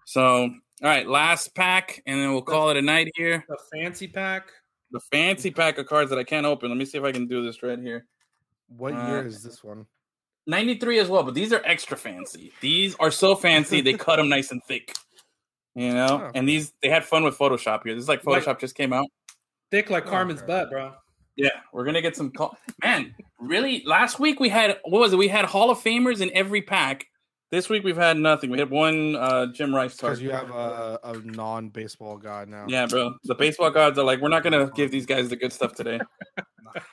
So, all right, last pack, and then we'll call it a night here. The fancy pack. The fancy pack of cards that I can't open. Let me see if I can do this right here. What uh, year is this one? ninety-three as well, but these are extra fancy. These are so fancy, they cut them nice and thick. You know? Oh. And these, they had fun with Photoshop here. This is like Photoshop like, just came out. Thick like Carmen's oh, butt, bro. Yeah, we're gonna get some call- man. Really, last week we had what was it? We had Hall of Famers in every pack. This week we've had nothing. We had one uh, Jim Rice card. Because you have a, a non-baseball god now. Yeah, bro. The baseball gods are like, we're not gonna give these guys the good stuff today.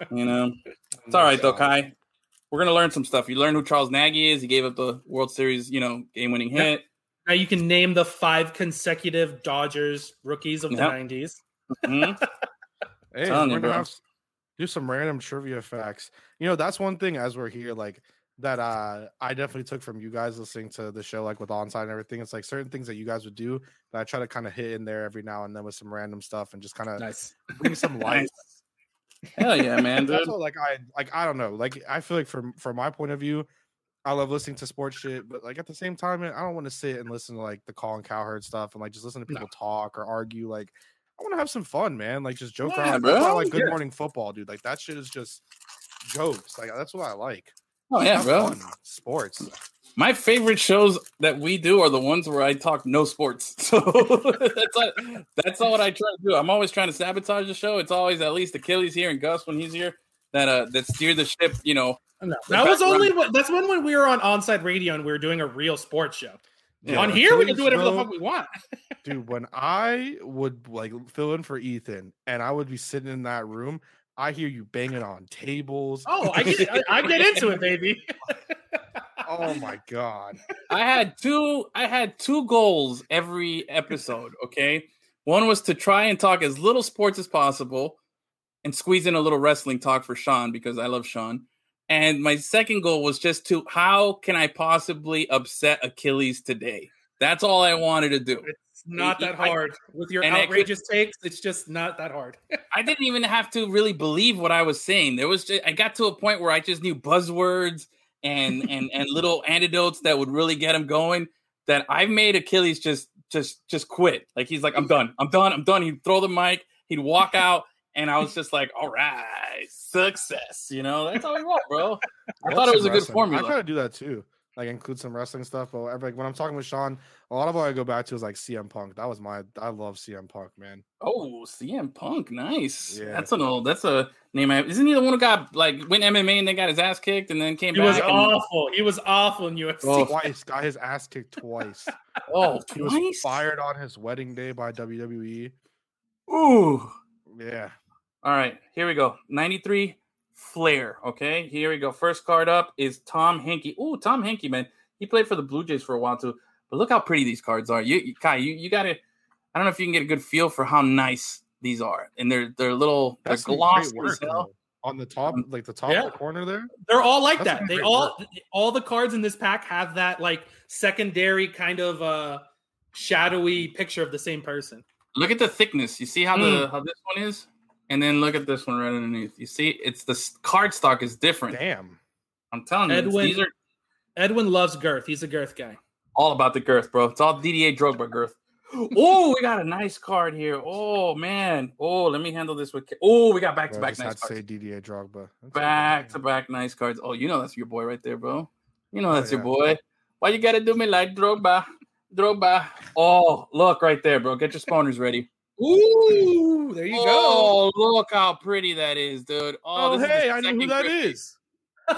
You know, it's all right though, Kai. We're gonna learn some stuff. You learn who Charles Nagy is. He gave up the World Series, you know, game-winning hit. Now you can name the five consecutive Dodgers rookies of the yep. nineties. Mm-hmm. Hey, we're you, gonna have do some random trivia facts. You know, that's one thing as we're here, like that uh I definitely took from you guys listening to the show, like with Onside and everything. It's like certain things that you guys would do that I try to kind of hit in there every now and then with some random stuff and just kind of nice. bring some light. Nice. Hell yeah, man. Dude. That's what, like I like I don't know. Like I feel like from from my point of view, I love listening to sports shit, but like at the same time, I don't want to sit and listen to like the Colin Cowherd stuff and like just listen to people no. talk or argue like I want to have some fun, man. Like just joke yeah, around. Bro. That's why I like Good yeah. Morning Football, dude. Like that shit is just jokes. Like that's what I like. Oh yeah, have bro. Fun. Sports. My favorite shows that we do are the ones where I talk no sports. So that's not, that's not what I try to do. I'm always trying to sabotage the show. It's always at least Achilles here and Gus when he's here that uh that steer the ship. You know, no, that was only what, that's when when we were on Onside Radio and we were doing a real sports show. Dude, on here, we can do whatever the fuck we want. Dude, when I would like fill in for Ethan and I would be sitting in that room, I hear you banging on tables. Oh, I get I, I get into it, baby. Oh my God. I had two I had two goals every episode, okay? One was to try and talk as little sports as possible and squeeze in a little wrestling talk for Sean because I love Sean. And my second goal was just to, how can I possibly upset Achilles today? That's all I wanted to do. It's not that hard. With your and outrageous could, takes, it's just not that hard. I didn't even have to really believe what I was saying. There was just, I got to a point where I just knew buzzwords and and and little antidotes that would really get him going. That I've made Achilles just just just quit. Like he's like, I'm done. I'm done. I'm done. He'd throw the mic. He'd walk out. And I was just like, all right, success. You know, that's all we want, bro. I, I thought it was a wrestling. Good formula. I try to do that too. Like include some wrestling stuff, but like when I'm talking with Sean, a lot of what I go back to is like C M Punk. That was my, I love C M Punk, man. Oh, C M Punk, nice. Yeah. That's an old, that's a name. I, isn't he the one who got like went M M A and then got his ass kicked and then came he back? He was awful. And, he was awful in U F C. Bro, twice, got his ass kicked twice. oh, he twice? was fired on his wedding day by W W E. Ooh, yeah. All right, here we go. ninety-three. Flair, okay, here we go. First card up is Tom Henke. Oh, Tom Henke, man, he played for the Blue Jays for a while too. But look how pretty these cards are. You, you Kai, you, you got to. I don't know if you can get a good feel for how nice these are, and they're they're little. That's they're glossed work, on the top, like the top yeah. of the corner there. They're all like That's that. They all work. All the cards in this pack have that like secondary kind of uh shadowy picture of the same person. Look at the thickness. You see how mm. the how this one is. And then look at this one right underneath. You see, it's the cardstock is different. Damn, I'm telling you, Edwin. These are... Edwin loves girth. He's a girth guy. All about the girth, bro. It's all D D A Drogba girth. Oh, we got a nice card here. Oh man. Oh, let me handle this with. Oh, we got back to back nice cards. I'd say D D A Drogba. Back to back nice cards. Oh, you know that's your boy right there, bro. You know that's oh, yeah. your boy. Why you gotta do me like Drogba? Drogba. Oh, look right there, bro. Get your spawners ready. Ooh, there you oh, go. Oh, look how pretty that is, dude. Oh, oh this hey, is I know who that cricket. Is.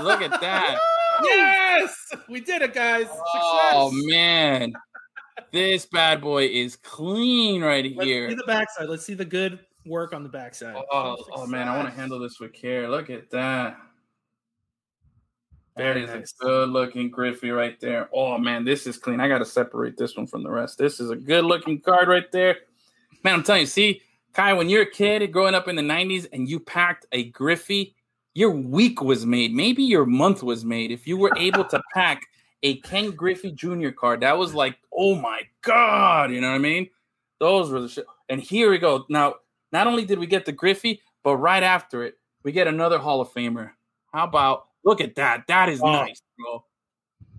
Look at that. Yes! We did it, guys. Oh, success. Man. This bad boy is clean right Let's here. Let's see the backside. Let's see the good work on the backside. Oh, oh, oh man, I want to handle this with care. Look at that. There is nice. A good-looking Griffey right there. Oh, man, this is clean. I got to separate this one from the rest. This is a good-looking card right there. Man, I'm telling you, see, Kai, when you're a kid growing up in the nineties and you packed a Griffey, your week was made. Maybe your month was made. If you were able to pack a Ken Griffey Junior card, that was like, oh, my God. You know what I mean? Those were the shit. And here we go. Now, not only did we get the Griffey, but right after it, we get another Hall of Famer. How about – look at that. That is oh. nice, bro.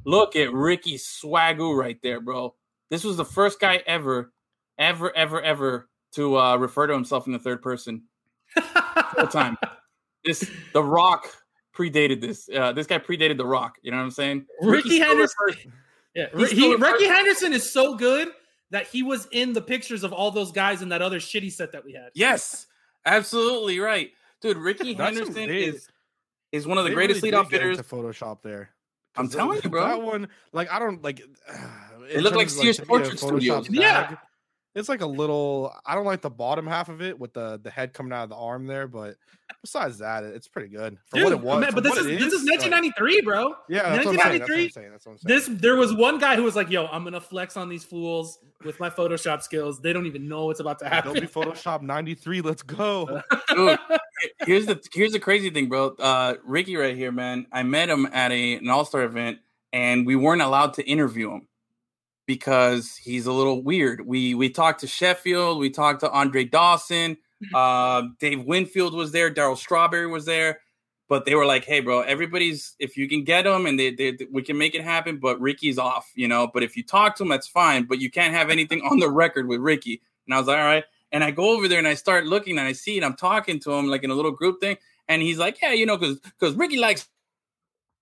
Look at Ricky Swagoo right there, bro. This was the first guy ever – Ever, ever, ever to uh, refer to himself in the third person. Full time. This The Rock predated this. Uh, this guy predated The Rock. You know what I'm saying? Ricky, Ricky Henderson. Refers- yeah, he, he, Ricky Henderson is so good that he was in the pictures of all those guys in that other shitty set that we had. Yes, absolutely right, dude. Ricky Henderson is is one of the they greatest really lead-off hitters. Photoshop there. I'm telling that, you, bro. That one, like, I don't like. It looked like Sears like, Portrait Studios. Yeah. It's like a little. I don't like the bottom half of it with the, the head coming out of the arm there, but besides that, it's pretty good for Dude, what it was. Man, but this is, is this is nineteen ninety-three, bro. Yeah, that's nineteen ninety-three. What I'm saying. That's what I'm saying. That's what I'm saying. This there was one guy who was like, "Yo, I'm gonna flex on these fools with my Photoshop skills. They don't even know what's about to happen." Don't be Photoshop ninety-three. Let's go. Dude, here's the here's the crazy thing, bro. Uh, Ricky right here, man. I met him at a an All-Star event, and we weren't allowed to interview him. Because he's a little weird. We we talked to Sheffield. We talked to Andre Dawson. Uh, Dave Winfield was there. Darryl Strawberry was there. But they were like, hey, bro, everybody's – if you can get him and they, they, we can make it happen, but Ricky's off, you know. But if you talk to him, that's fine. But you can't have anything on the record with Ricky. And I was like, all right. And I go over there and I start looking and I see it. I'm talking to him like in a little group thing. And he's like, yeah, you know, because because Ricky likes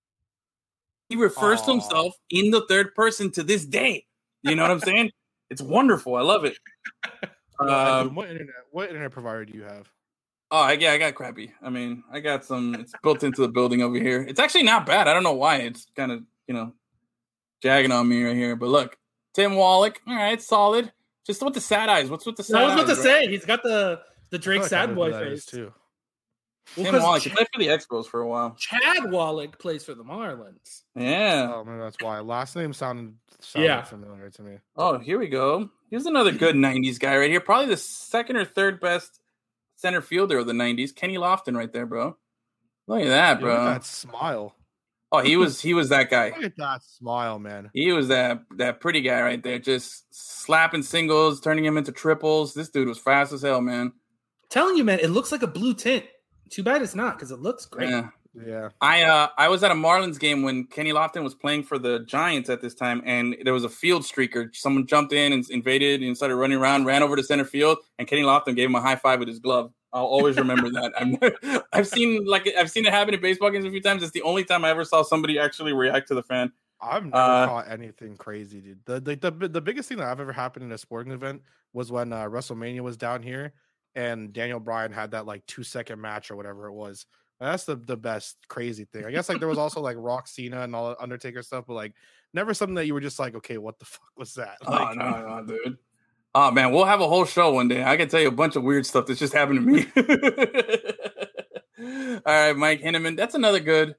– he refers Aww. to himself in the third person to this day. You know what I'm saying? It's wonderful. I love it. Um, what internet? What internet provider do you have? Oh, yeah, I got crappy. I mean, I got some. It's built into the building over here. It's actually not bad. I don't know why it's kind of you know jagging on me right here. But look, Tim Wallach. All right, solid. Just with the sad eyes. What's with the sad eyes? I was about eyes, to right? say he's got the the Drake like sad boy face too. Well, Tim Wallach Chad, played for the Expos for a while. Chad Wallach plays for the Marlins. Yeah. Oh, man, that's why. Last name sounded, sounded yeah. familiar to me. Oh, here we go. Here's another good nineties guy right here. Probably the second or third best center fielder of the nineties. Kenny Lofton right there, bro. Look at that, bro. Look at that smile. Oh, he was he was that guy. Look at that smile, man. He was that that pretty guy right there, just slapping singles, turning him into triples. This dude was fast as hell, man. I'm telling you, man, it looks like a blue tint. Too bad it's not, because it looks great. Yeah. Yeah. I uh I was at a Marlins game when Kenny Lofton was playing for the Giants at this time, and there was a field streaker. Someone jumped in and invaded and started running around, ran over to center field, and Kenny Lofton gave him a high five with his glove. I'll always remember that. I'm, I've seen like I've seen it happen in baseball games a few times. It's the only time I ever saw somebody actually react to the fan. I've never uh, caught anything crazy, dude. The, the the the biggest thing that I've ever happened in a sporting event was when uh, WrestleMania was down here, and Daniel Bryan had that like two second match or whatever it was. That's the, the best crazy thing. I guess like there was also like Rock Cena and all Undertaker stuff, but like never something that you were just like, okay, what the fuck was that? Like, oh, no, no, dude. Oh, man, we'll have a whole show one day. I can tell you a bunch of weird stuff that's just happened to me. All right, Mike Henneman. That's another good,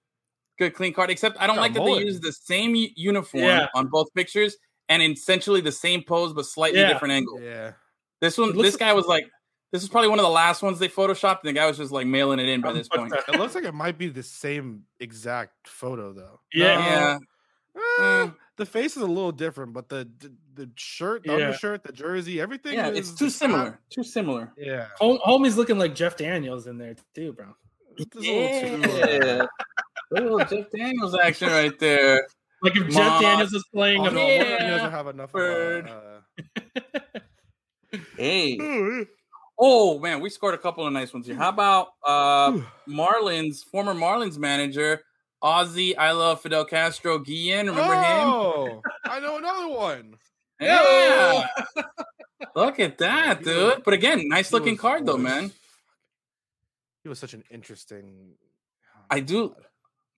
good clean card, except I don't like that they use the same uniform yeah. on both pictures and essentially the same pose but slightly yeah. different angle. Yeah. This one, this guy was like, this is probably one of the last ones they photoshopped, and the guy was just like mailing it in by this point. It looks like it might be the same exact photo, though. Yeah, no, yeah. Eh, mm. The face is a little different, but the the, the shirt, the yeah. undershirt, the jersey, everything. Yeah, is it's too similar. Not, too similar. Yeah, Hom- homie's looking like Jeff Daniels in there too, bro. Yeah, little, little Jeff Daniels action right there. Like if Mom. Jeff Daniels is playing, oh, a no, yeah. he doesn't have enough. Bird. About, uh... hey. Oh, man, we scored a couple of nice ones here. How about uh, Marlins, former Marlins manager, Ozzy, I love Fidel Castro, Guillen, remember oh, him? Oh, I know another one. Yeah. Look at that, dude. But again, nice-looking card, was, though, man. He was such an interesting... Oh, I do. God.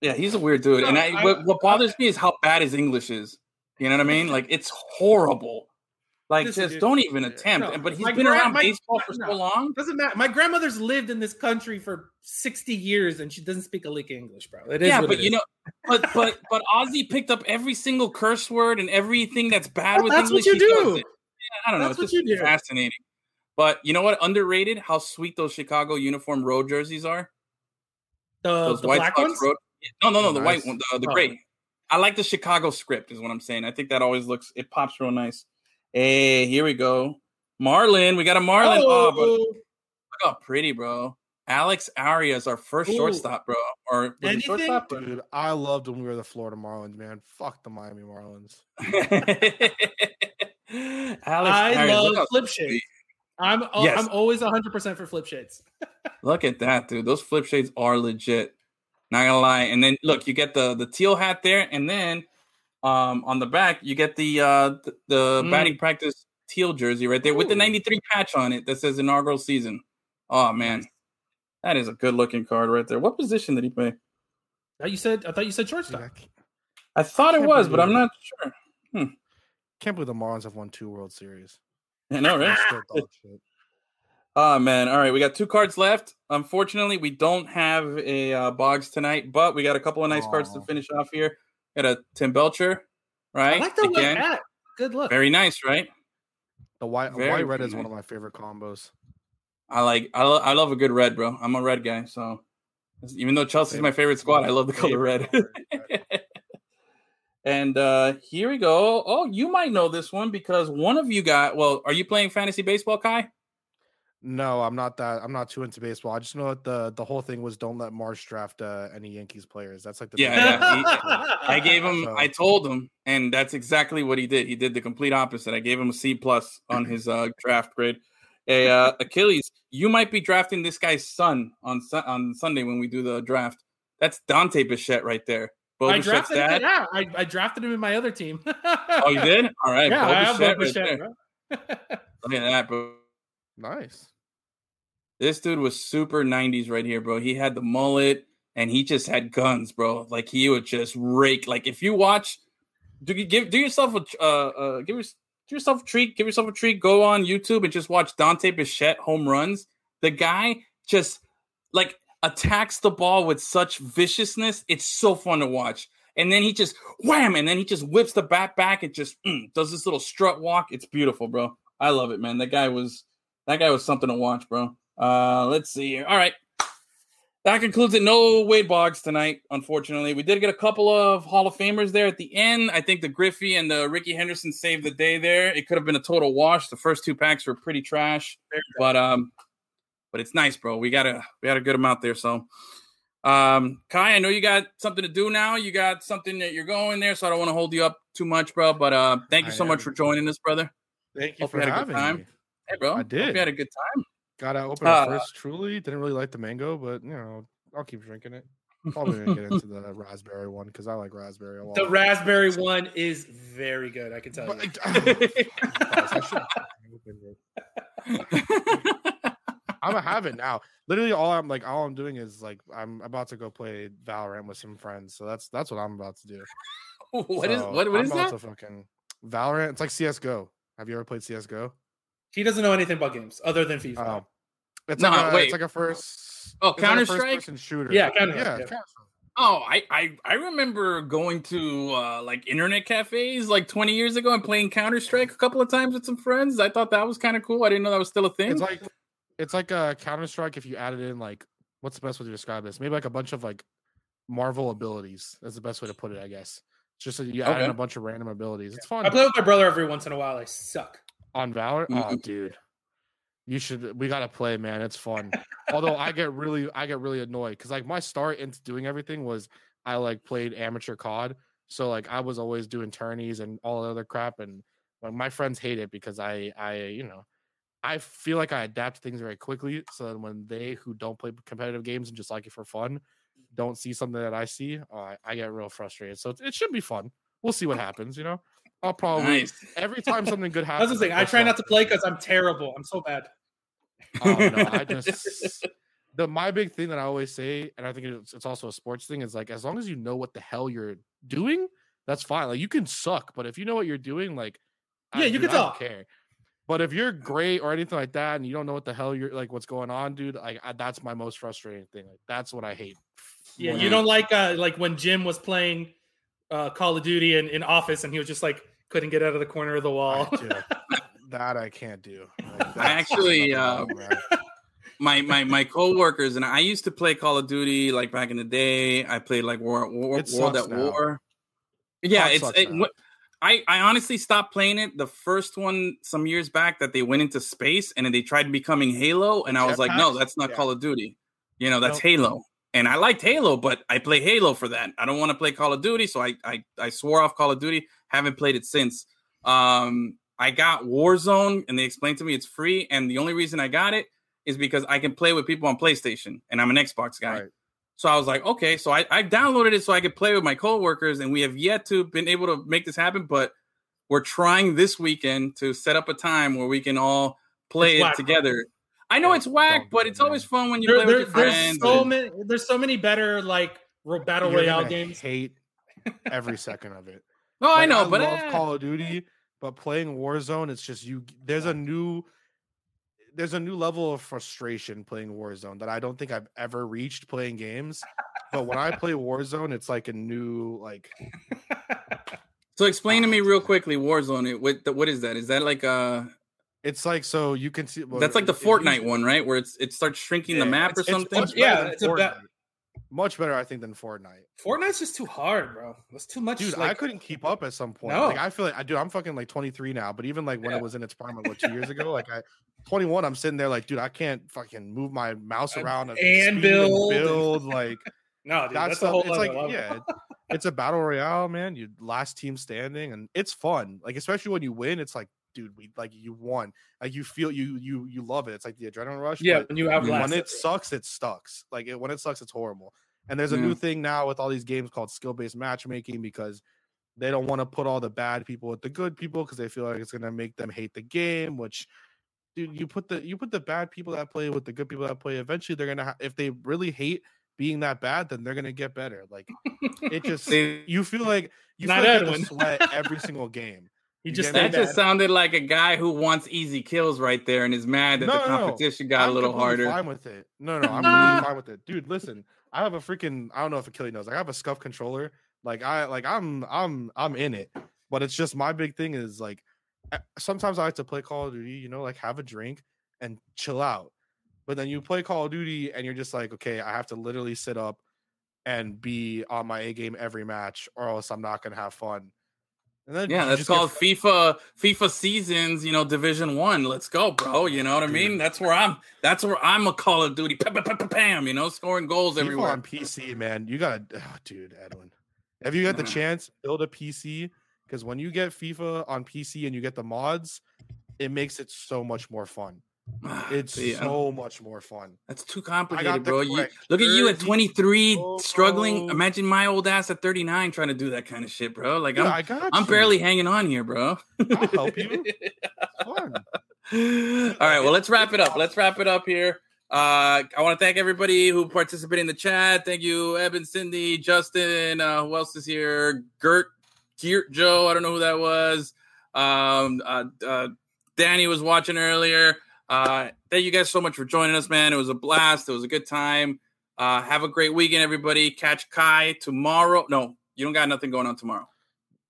Yeah, he's a weird dude. No, and I, I, what, what bothers I, me is how bad his English is. You know what I mean? Like, it's horrible. Like, this just dude, don't even attempt. No, but he's been grand, around my, baseball for no, so long. Doesn't matter. My grandmother's lived in this country for sixty years, and she doesn't speak a lick of English, bro. It is yeah, what but it you is. know, but but but Ozzy picked up every single curse word and everything that's bad well, with that's English. That's what you do. Yeah, I don't know. That's it's just what fascinating. But you know what? Underrated. How sweet those Chicago uniform road jerseys are. The, those the white black ones. Road, no, no, no. The nice. white one. The, the oh. gray. I like the Chicago script. Is what I'm saying. I think that always looks. It pops real nice. Hey, here we go. Marlin. We got a Marlin. Oh, oh look how pretty, bro. Alex Arias, our first Ooh. shortstop, bro. Or was he shortstop, bro? Dude, I loved when we were the Florida Marlins, man. Fuck the Miami Marlins. Alex I Arias, love flip shades. Sweet. I'm yes. I'm always one hundred percent for flip shades. Look at that, dude. Those flip shades are legit. Not gonna lie. And then, look, you get the, the teal hat there, and then Um, on the back, you get the uh, the, the mm. batting practice teal jersey right there Ooh. with the ninety-three patch on it that says inaugural season. Oh, man. That is a good-looking card right there. What position did he play? Now you said, I thought you said shortstop. Yeah, I, I thought I it was, but I'm not sure. Hmm. Can't believe the Marlins have won two World Series. I know, right? Oh, man. All right, we got two cards left. Unfortunately, we don't have a uh, Boggs tonight, but we got a couple of nice Aww. cards to finish off here. Got a Tim Belcher, right? I like the white hat. Good look. Very nice, right? The white, white red is one of my favorite combos. I like. I, lo- I love a good red, bro. I'm a red guy, so even though Chelsea's my favorite squad, I love the color red. And uh, here we go. Oh, you might know this one because one of you got. Well, are you playing fantasy baseball, Kai? No, I'm not that. I'm not too into baseball. I just know that the, the whole thing was don't let Marsh draft uh, any Yankees players. That's like the yeah. yeah. He, I gave him. So. I told him, and that's exactly what he did. He did the complete opposite. I gave him a C plus on his uh, draft grade. Hey, uh, Achilles, you might be drafting this guy's son on on Sunday when we do the draft. That's Dante Bichette right there. Bo I Bichette's drafted dad. him. Yeah, I, I drafted him in my other team. Oh, you did? All right. Yeah, Bo I have Bo Bichette. Right there. Look at that, bro. Nice. This dude was super nineties right here, bro. He had the mullet and he just had guns, bro. Like he would just rake. Like if you watch, do you give do yourself a uh, uh give, your, give yourself a treat, give yourself a treat. Go on YouTube and just watch Dante Bichette home runs. The guy just like attacks the ball with such viciousness. It's so fun to watch. And then he just wham, and then he just whips the bat back. It just mm, does this little strut walk. It's beautiful, bro. I love it, man. That guy was that guy was something to watch, bro. Uh, let's see here. All right. that concludes it. No Wade Boggs tonight, unfortunately. We did get a couple of Hall of Famers there at the end. I think the Griffey and the Ricky Henderson saved the day there. It could have been a total wash. The first two packs were pretty trash, but um, but it's nice, bro. We got a we got a good amount there. So, um, Kai, I know you got something to do now. You got something that you're going there, so I don't want to hold you up too much, bro. But uh, thank you so much for joining us, brother. Thank you Hope for you had having a good time. me. Hey, bro. I did. Hope you had a good time. Got out open uh, first, Truly. Didn't really like the mango, but, you know, I'll keep drinking it. Probably going to get into the raspberry one because I like raspberry a lot. The raspberry one is very good, I can tell but, you. I'm going to have it now. Literally, all I'm like, all I'm doing is, like, I'm about to go play Valorant with some friends. So that's that's what I'm about to do. What so is what? What I'm is about that? To fucking Valorant. It's like C S G O. Have you ever played C S G O? He doesn't know anything about games other than FIFA. Oh. It's, no, like a, wait. it's like a first. Oh, Counter Strike shooter. Yeah, Counter yeah, Strike. Yeah. Oh, I, I I remember going to uh, like internet cafes like twenty years ago and playing Counter Strike a couple of times with some friends. I thought that was kind of cool. I didn't know that was still a thing. It's like it's like a Counter Strike if you added in like what's the best way to describe this? Maybe like a bunch of like Marvel abilities. That's the best way to put it, I guess. It's just that you add okay. in a bunch of random abilities. It's fun. I play with my brother every once in a while. I suck. On Valorant? Oh, dude. You should we gotta play, man. It's fun. Although I get really I get really annoyed because like my start into doing everything was I like played amateur C O D. So like I was always doing tourneys and all the other crap, and like my friends hate it because I I you know I feel like I adapt things very quickly. So that when they who don't play competitive games and just like it for fun don't see something that I see, uh, I get real frustrated. So it, it should be fun. We'll see what happens, you know. I'll probably nice. every time something good happens. That's the thing. I try not to play because I'm terrible. I'm so bad. Oh no! I just the my big thing that I always say, and I think it's, it's also a sports thing, is like as long as you know what the hell you're doing, that's fine. Like you can suck, but if you know what you're doing, like yeah, I, you dude, can I talk. Don't care. But if you're great or anything like that, and you don't know what the hell you're like, what's going on, dude? Like I, that's my most frustrating thing. Like that's what I hate. Yeah, you don't like uh, like when Jim was playing. Uh, Call of Duty in, in office, and he was just like couldn't get out of the corner of the wall. I that I can't do. Like, I actually, uh, my my my coworkers and I used to play Call of Duty like back in the day. I played like War, War World at now. War. Yeah, it it's. It, it, I I honestly stopped playing it. The first one some years back that they went into space and then they tried becoming Halo, and I was Jetpacks? like, no, that's not yeah. Call of Duty. You know, that's nope. Halo. And I liked Halo, but I play Halo for that. I don't want to play Call of Duty, so I, I I swore off Call of Duty. Haven't played it since. Um, I got Warzone, and they explained to me it's free. And the only reason I got it is because I can play with people on PlayStation, and I'm an Xbox guy. Right. So I was like, okay. So I, I downloaded it so I could play with my coworkers, and we have yet to been able to make this happen. But we're trying this weekend to set up a time where we can all play it's it together. Fun. I know it's whack, but it's always fun when you there, play there, with your there's friends. So and... many, there's so many better like battle You're royale games. I hate every second of it. No, like, I know, I but love I... Call of Duty. But playing Warzone, it's just you. There's a new, there's a new level of frustration playing Warzone that I don't think I've ever reached playing games. But when I play Warzone, it's like a new like. So explain to me real quickly, Warzone. What what is that? Is that like a It's like so you can see well, that's like the it, Fortnite it, one, right? Where it's it starts shrinking yeah, the map or something. It's yeah, it's about much better, I think, than Fortnite. Fortnite's just too hard, bro. It's too much. Dude, like... I couldn't keep up at some point. No. Like I feel like I do. I'm fucking like twenty-three now, but even like when yeah. it was in its prime, like what, two years ago, like I twenty-one, I'm sitting there like, dude, I can't fucking move my mouse around and, and build, and build like no, dude, that's, that's the whole. It's like level. yeah, it, it's a battle royale, man. You last team standing, and it's fun. Like especially when you win, it's like. Dude, we like you won. Like you feel you you you love it. It's like the adrenaline rush. Yeah, when you outlast when it, it sucks, it sucks. Like it, when it sucks, it's horrible. And there's a mm. new thing now with all these games called skill-based matchmaking because they don't want to put all the bad people with the good people because they feel like it's gonna make them hate the game. Which, dude, you put the you put the bad people that play with the good people that play. Eventually, they're gonna ha- if they really hate being that bad, then they're gonna get better. Like it just you feel like you feel like you sweat every single game. You just that just that. sounded like a guy who wants easy kills right there and is mad that no, the competition no. got I'm a little harder. Fine with it. No, no, I'm really fine with it, dude. Listen, I have a freaking I don't know if Achilles knows. Like, I have a scuff controller. Like I like I'm I'm I'm in it, but it's just my big thing is like sometimes I like to play Call of Duty. You know, like have a drink and chill out. But then you play Call of Duty and you're just like, okay, I have to literally sit up and be on my A game every match, or else I'm not gonna have fun. And then yeah, that's called get... FIFA FIFA seasons, you know, Division One. Let's go, bro. You know what I mean? That's where I'm. That's where I'm a Call of Duty. Pam, pam, pam, pam, you know, scoring goals everywhere. FIFA on P C, man. You got, oh, dude, Edwin. If you got the chance, build a P C, because when you get FIFA on P C and you get the mods, it makes it so much more fun. It's yeah. so much more fun. That's too complicated, bro. You, look at you at twenty-three, oh, struggling. Imagine my old ass at thirty-nine trying to do that kind of shit, bro. Like, yeah, I'm, I got I'm barely hanging on here, bro. I'll help you. It's fun. All right, well, let's wrap it up. Let's wrap it up here. Uh, I want to thank everybody who participated in the chat. Thank you, Eben, Cindy, Justin. Uh, who else is here? Gert, Geert, Joe. I don't know who that was. Um, uh, uh, Danny was watching earlier. Uh, thank you guys so much for joining us, man. It was a blast. It was a good time. Uh, have a great weekend, everybody. Catch Kai tomorrow. No, you don't got nothing going on tomorrow.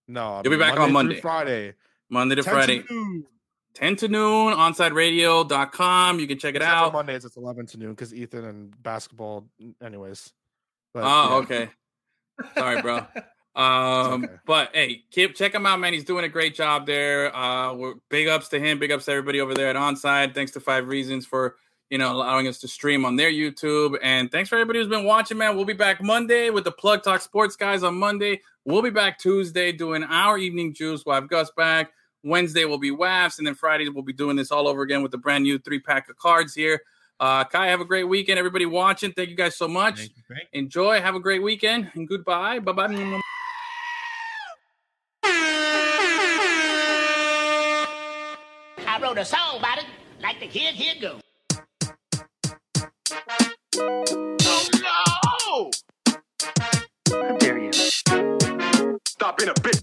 No, you'll be back on Monday, Friday, Monday to Friday, ten to noon, onside radio dot com. You can check it out. Mondays it's eleven to noon because Ethan and basketball, anyways. But, oh, yeah. Okay. Sorry, bro. Um, okay. But hey, keep check him out, man. He's doing a great job there. Uh, we're big ups to him, big ups to everybody over there at Onside. Thanks to Five Reasons for, you know, allowing us to stream on their YouTube, and thanks for everybody who's been watching, man. We'll be back Monday with the Plug Talk Sports guys on Monday. We'll be back Tuesday doing our Evening Juice. We'll have Gus back. Wednesday will be W A Fs, and then Friday we'll be doing this all over again with the brand new three pack of cards here. Uh, Kai, have a great weekend, everybody watching. Thank you guys so much. Thank you, Frank. Enjoy. Have a great weekend, and goodbye. Bye bye. I wrote a song about it, like the kid, here go. Oh, no! How dare you? Stop being a bitch.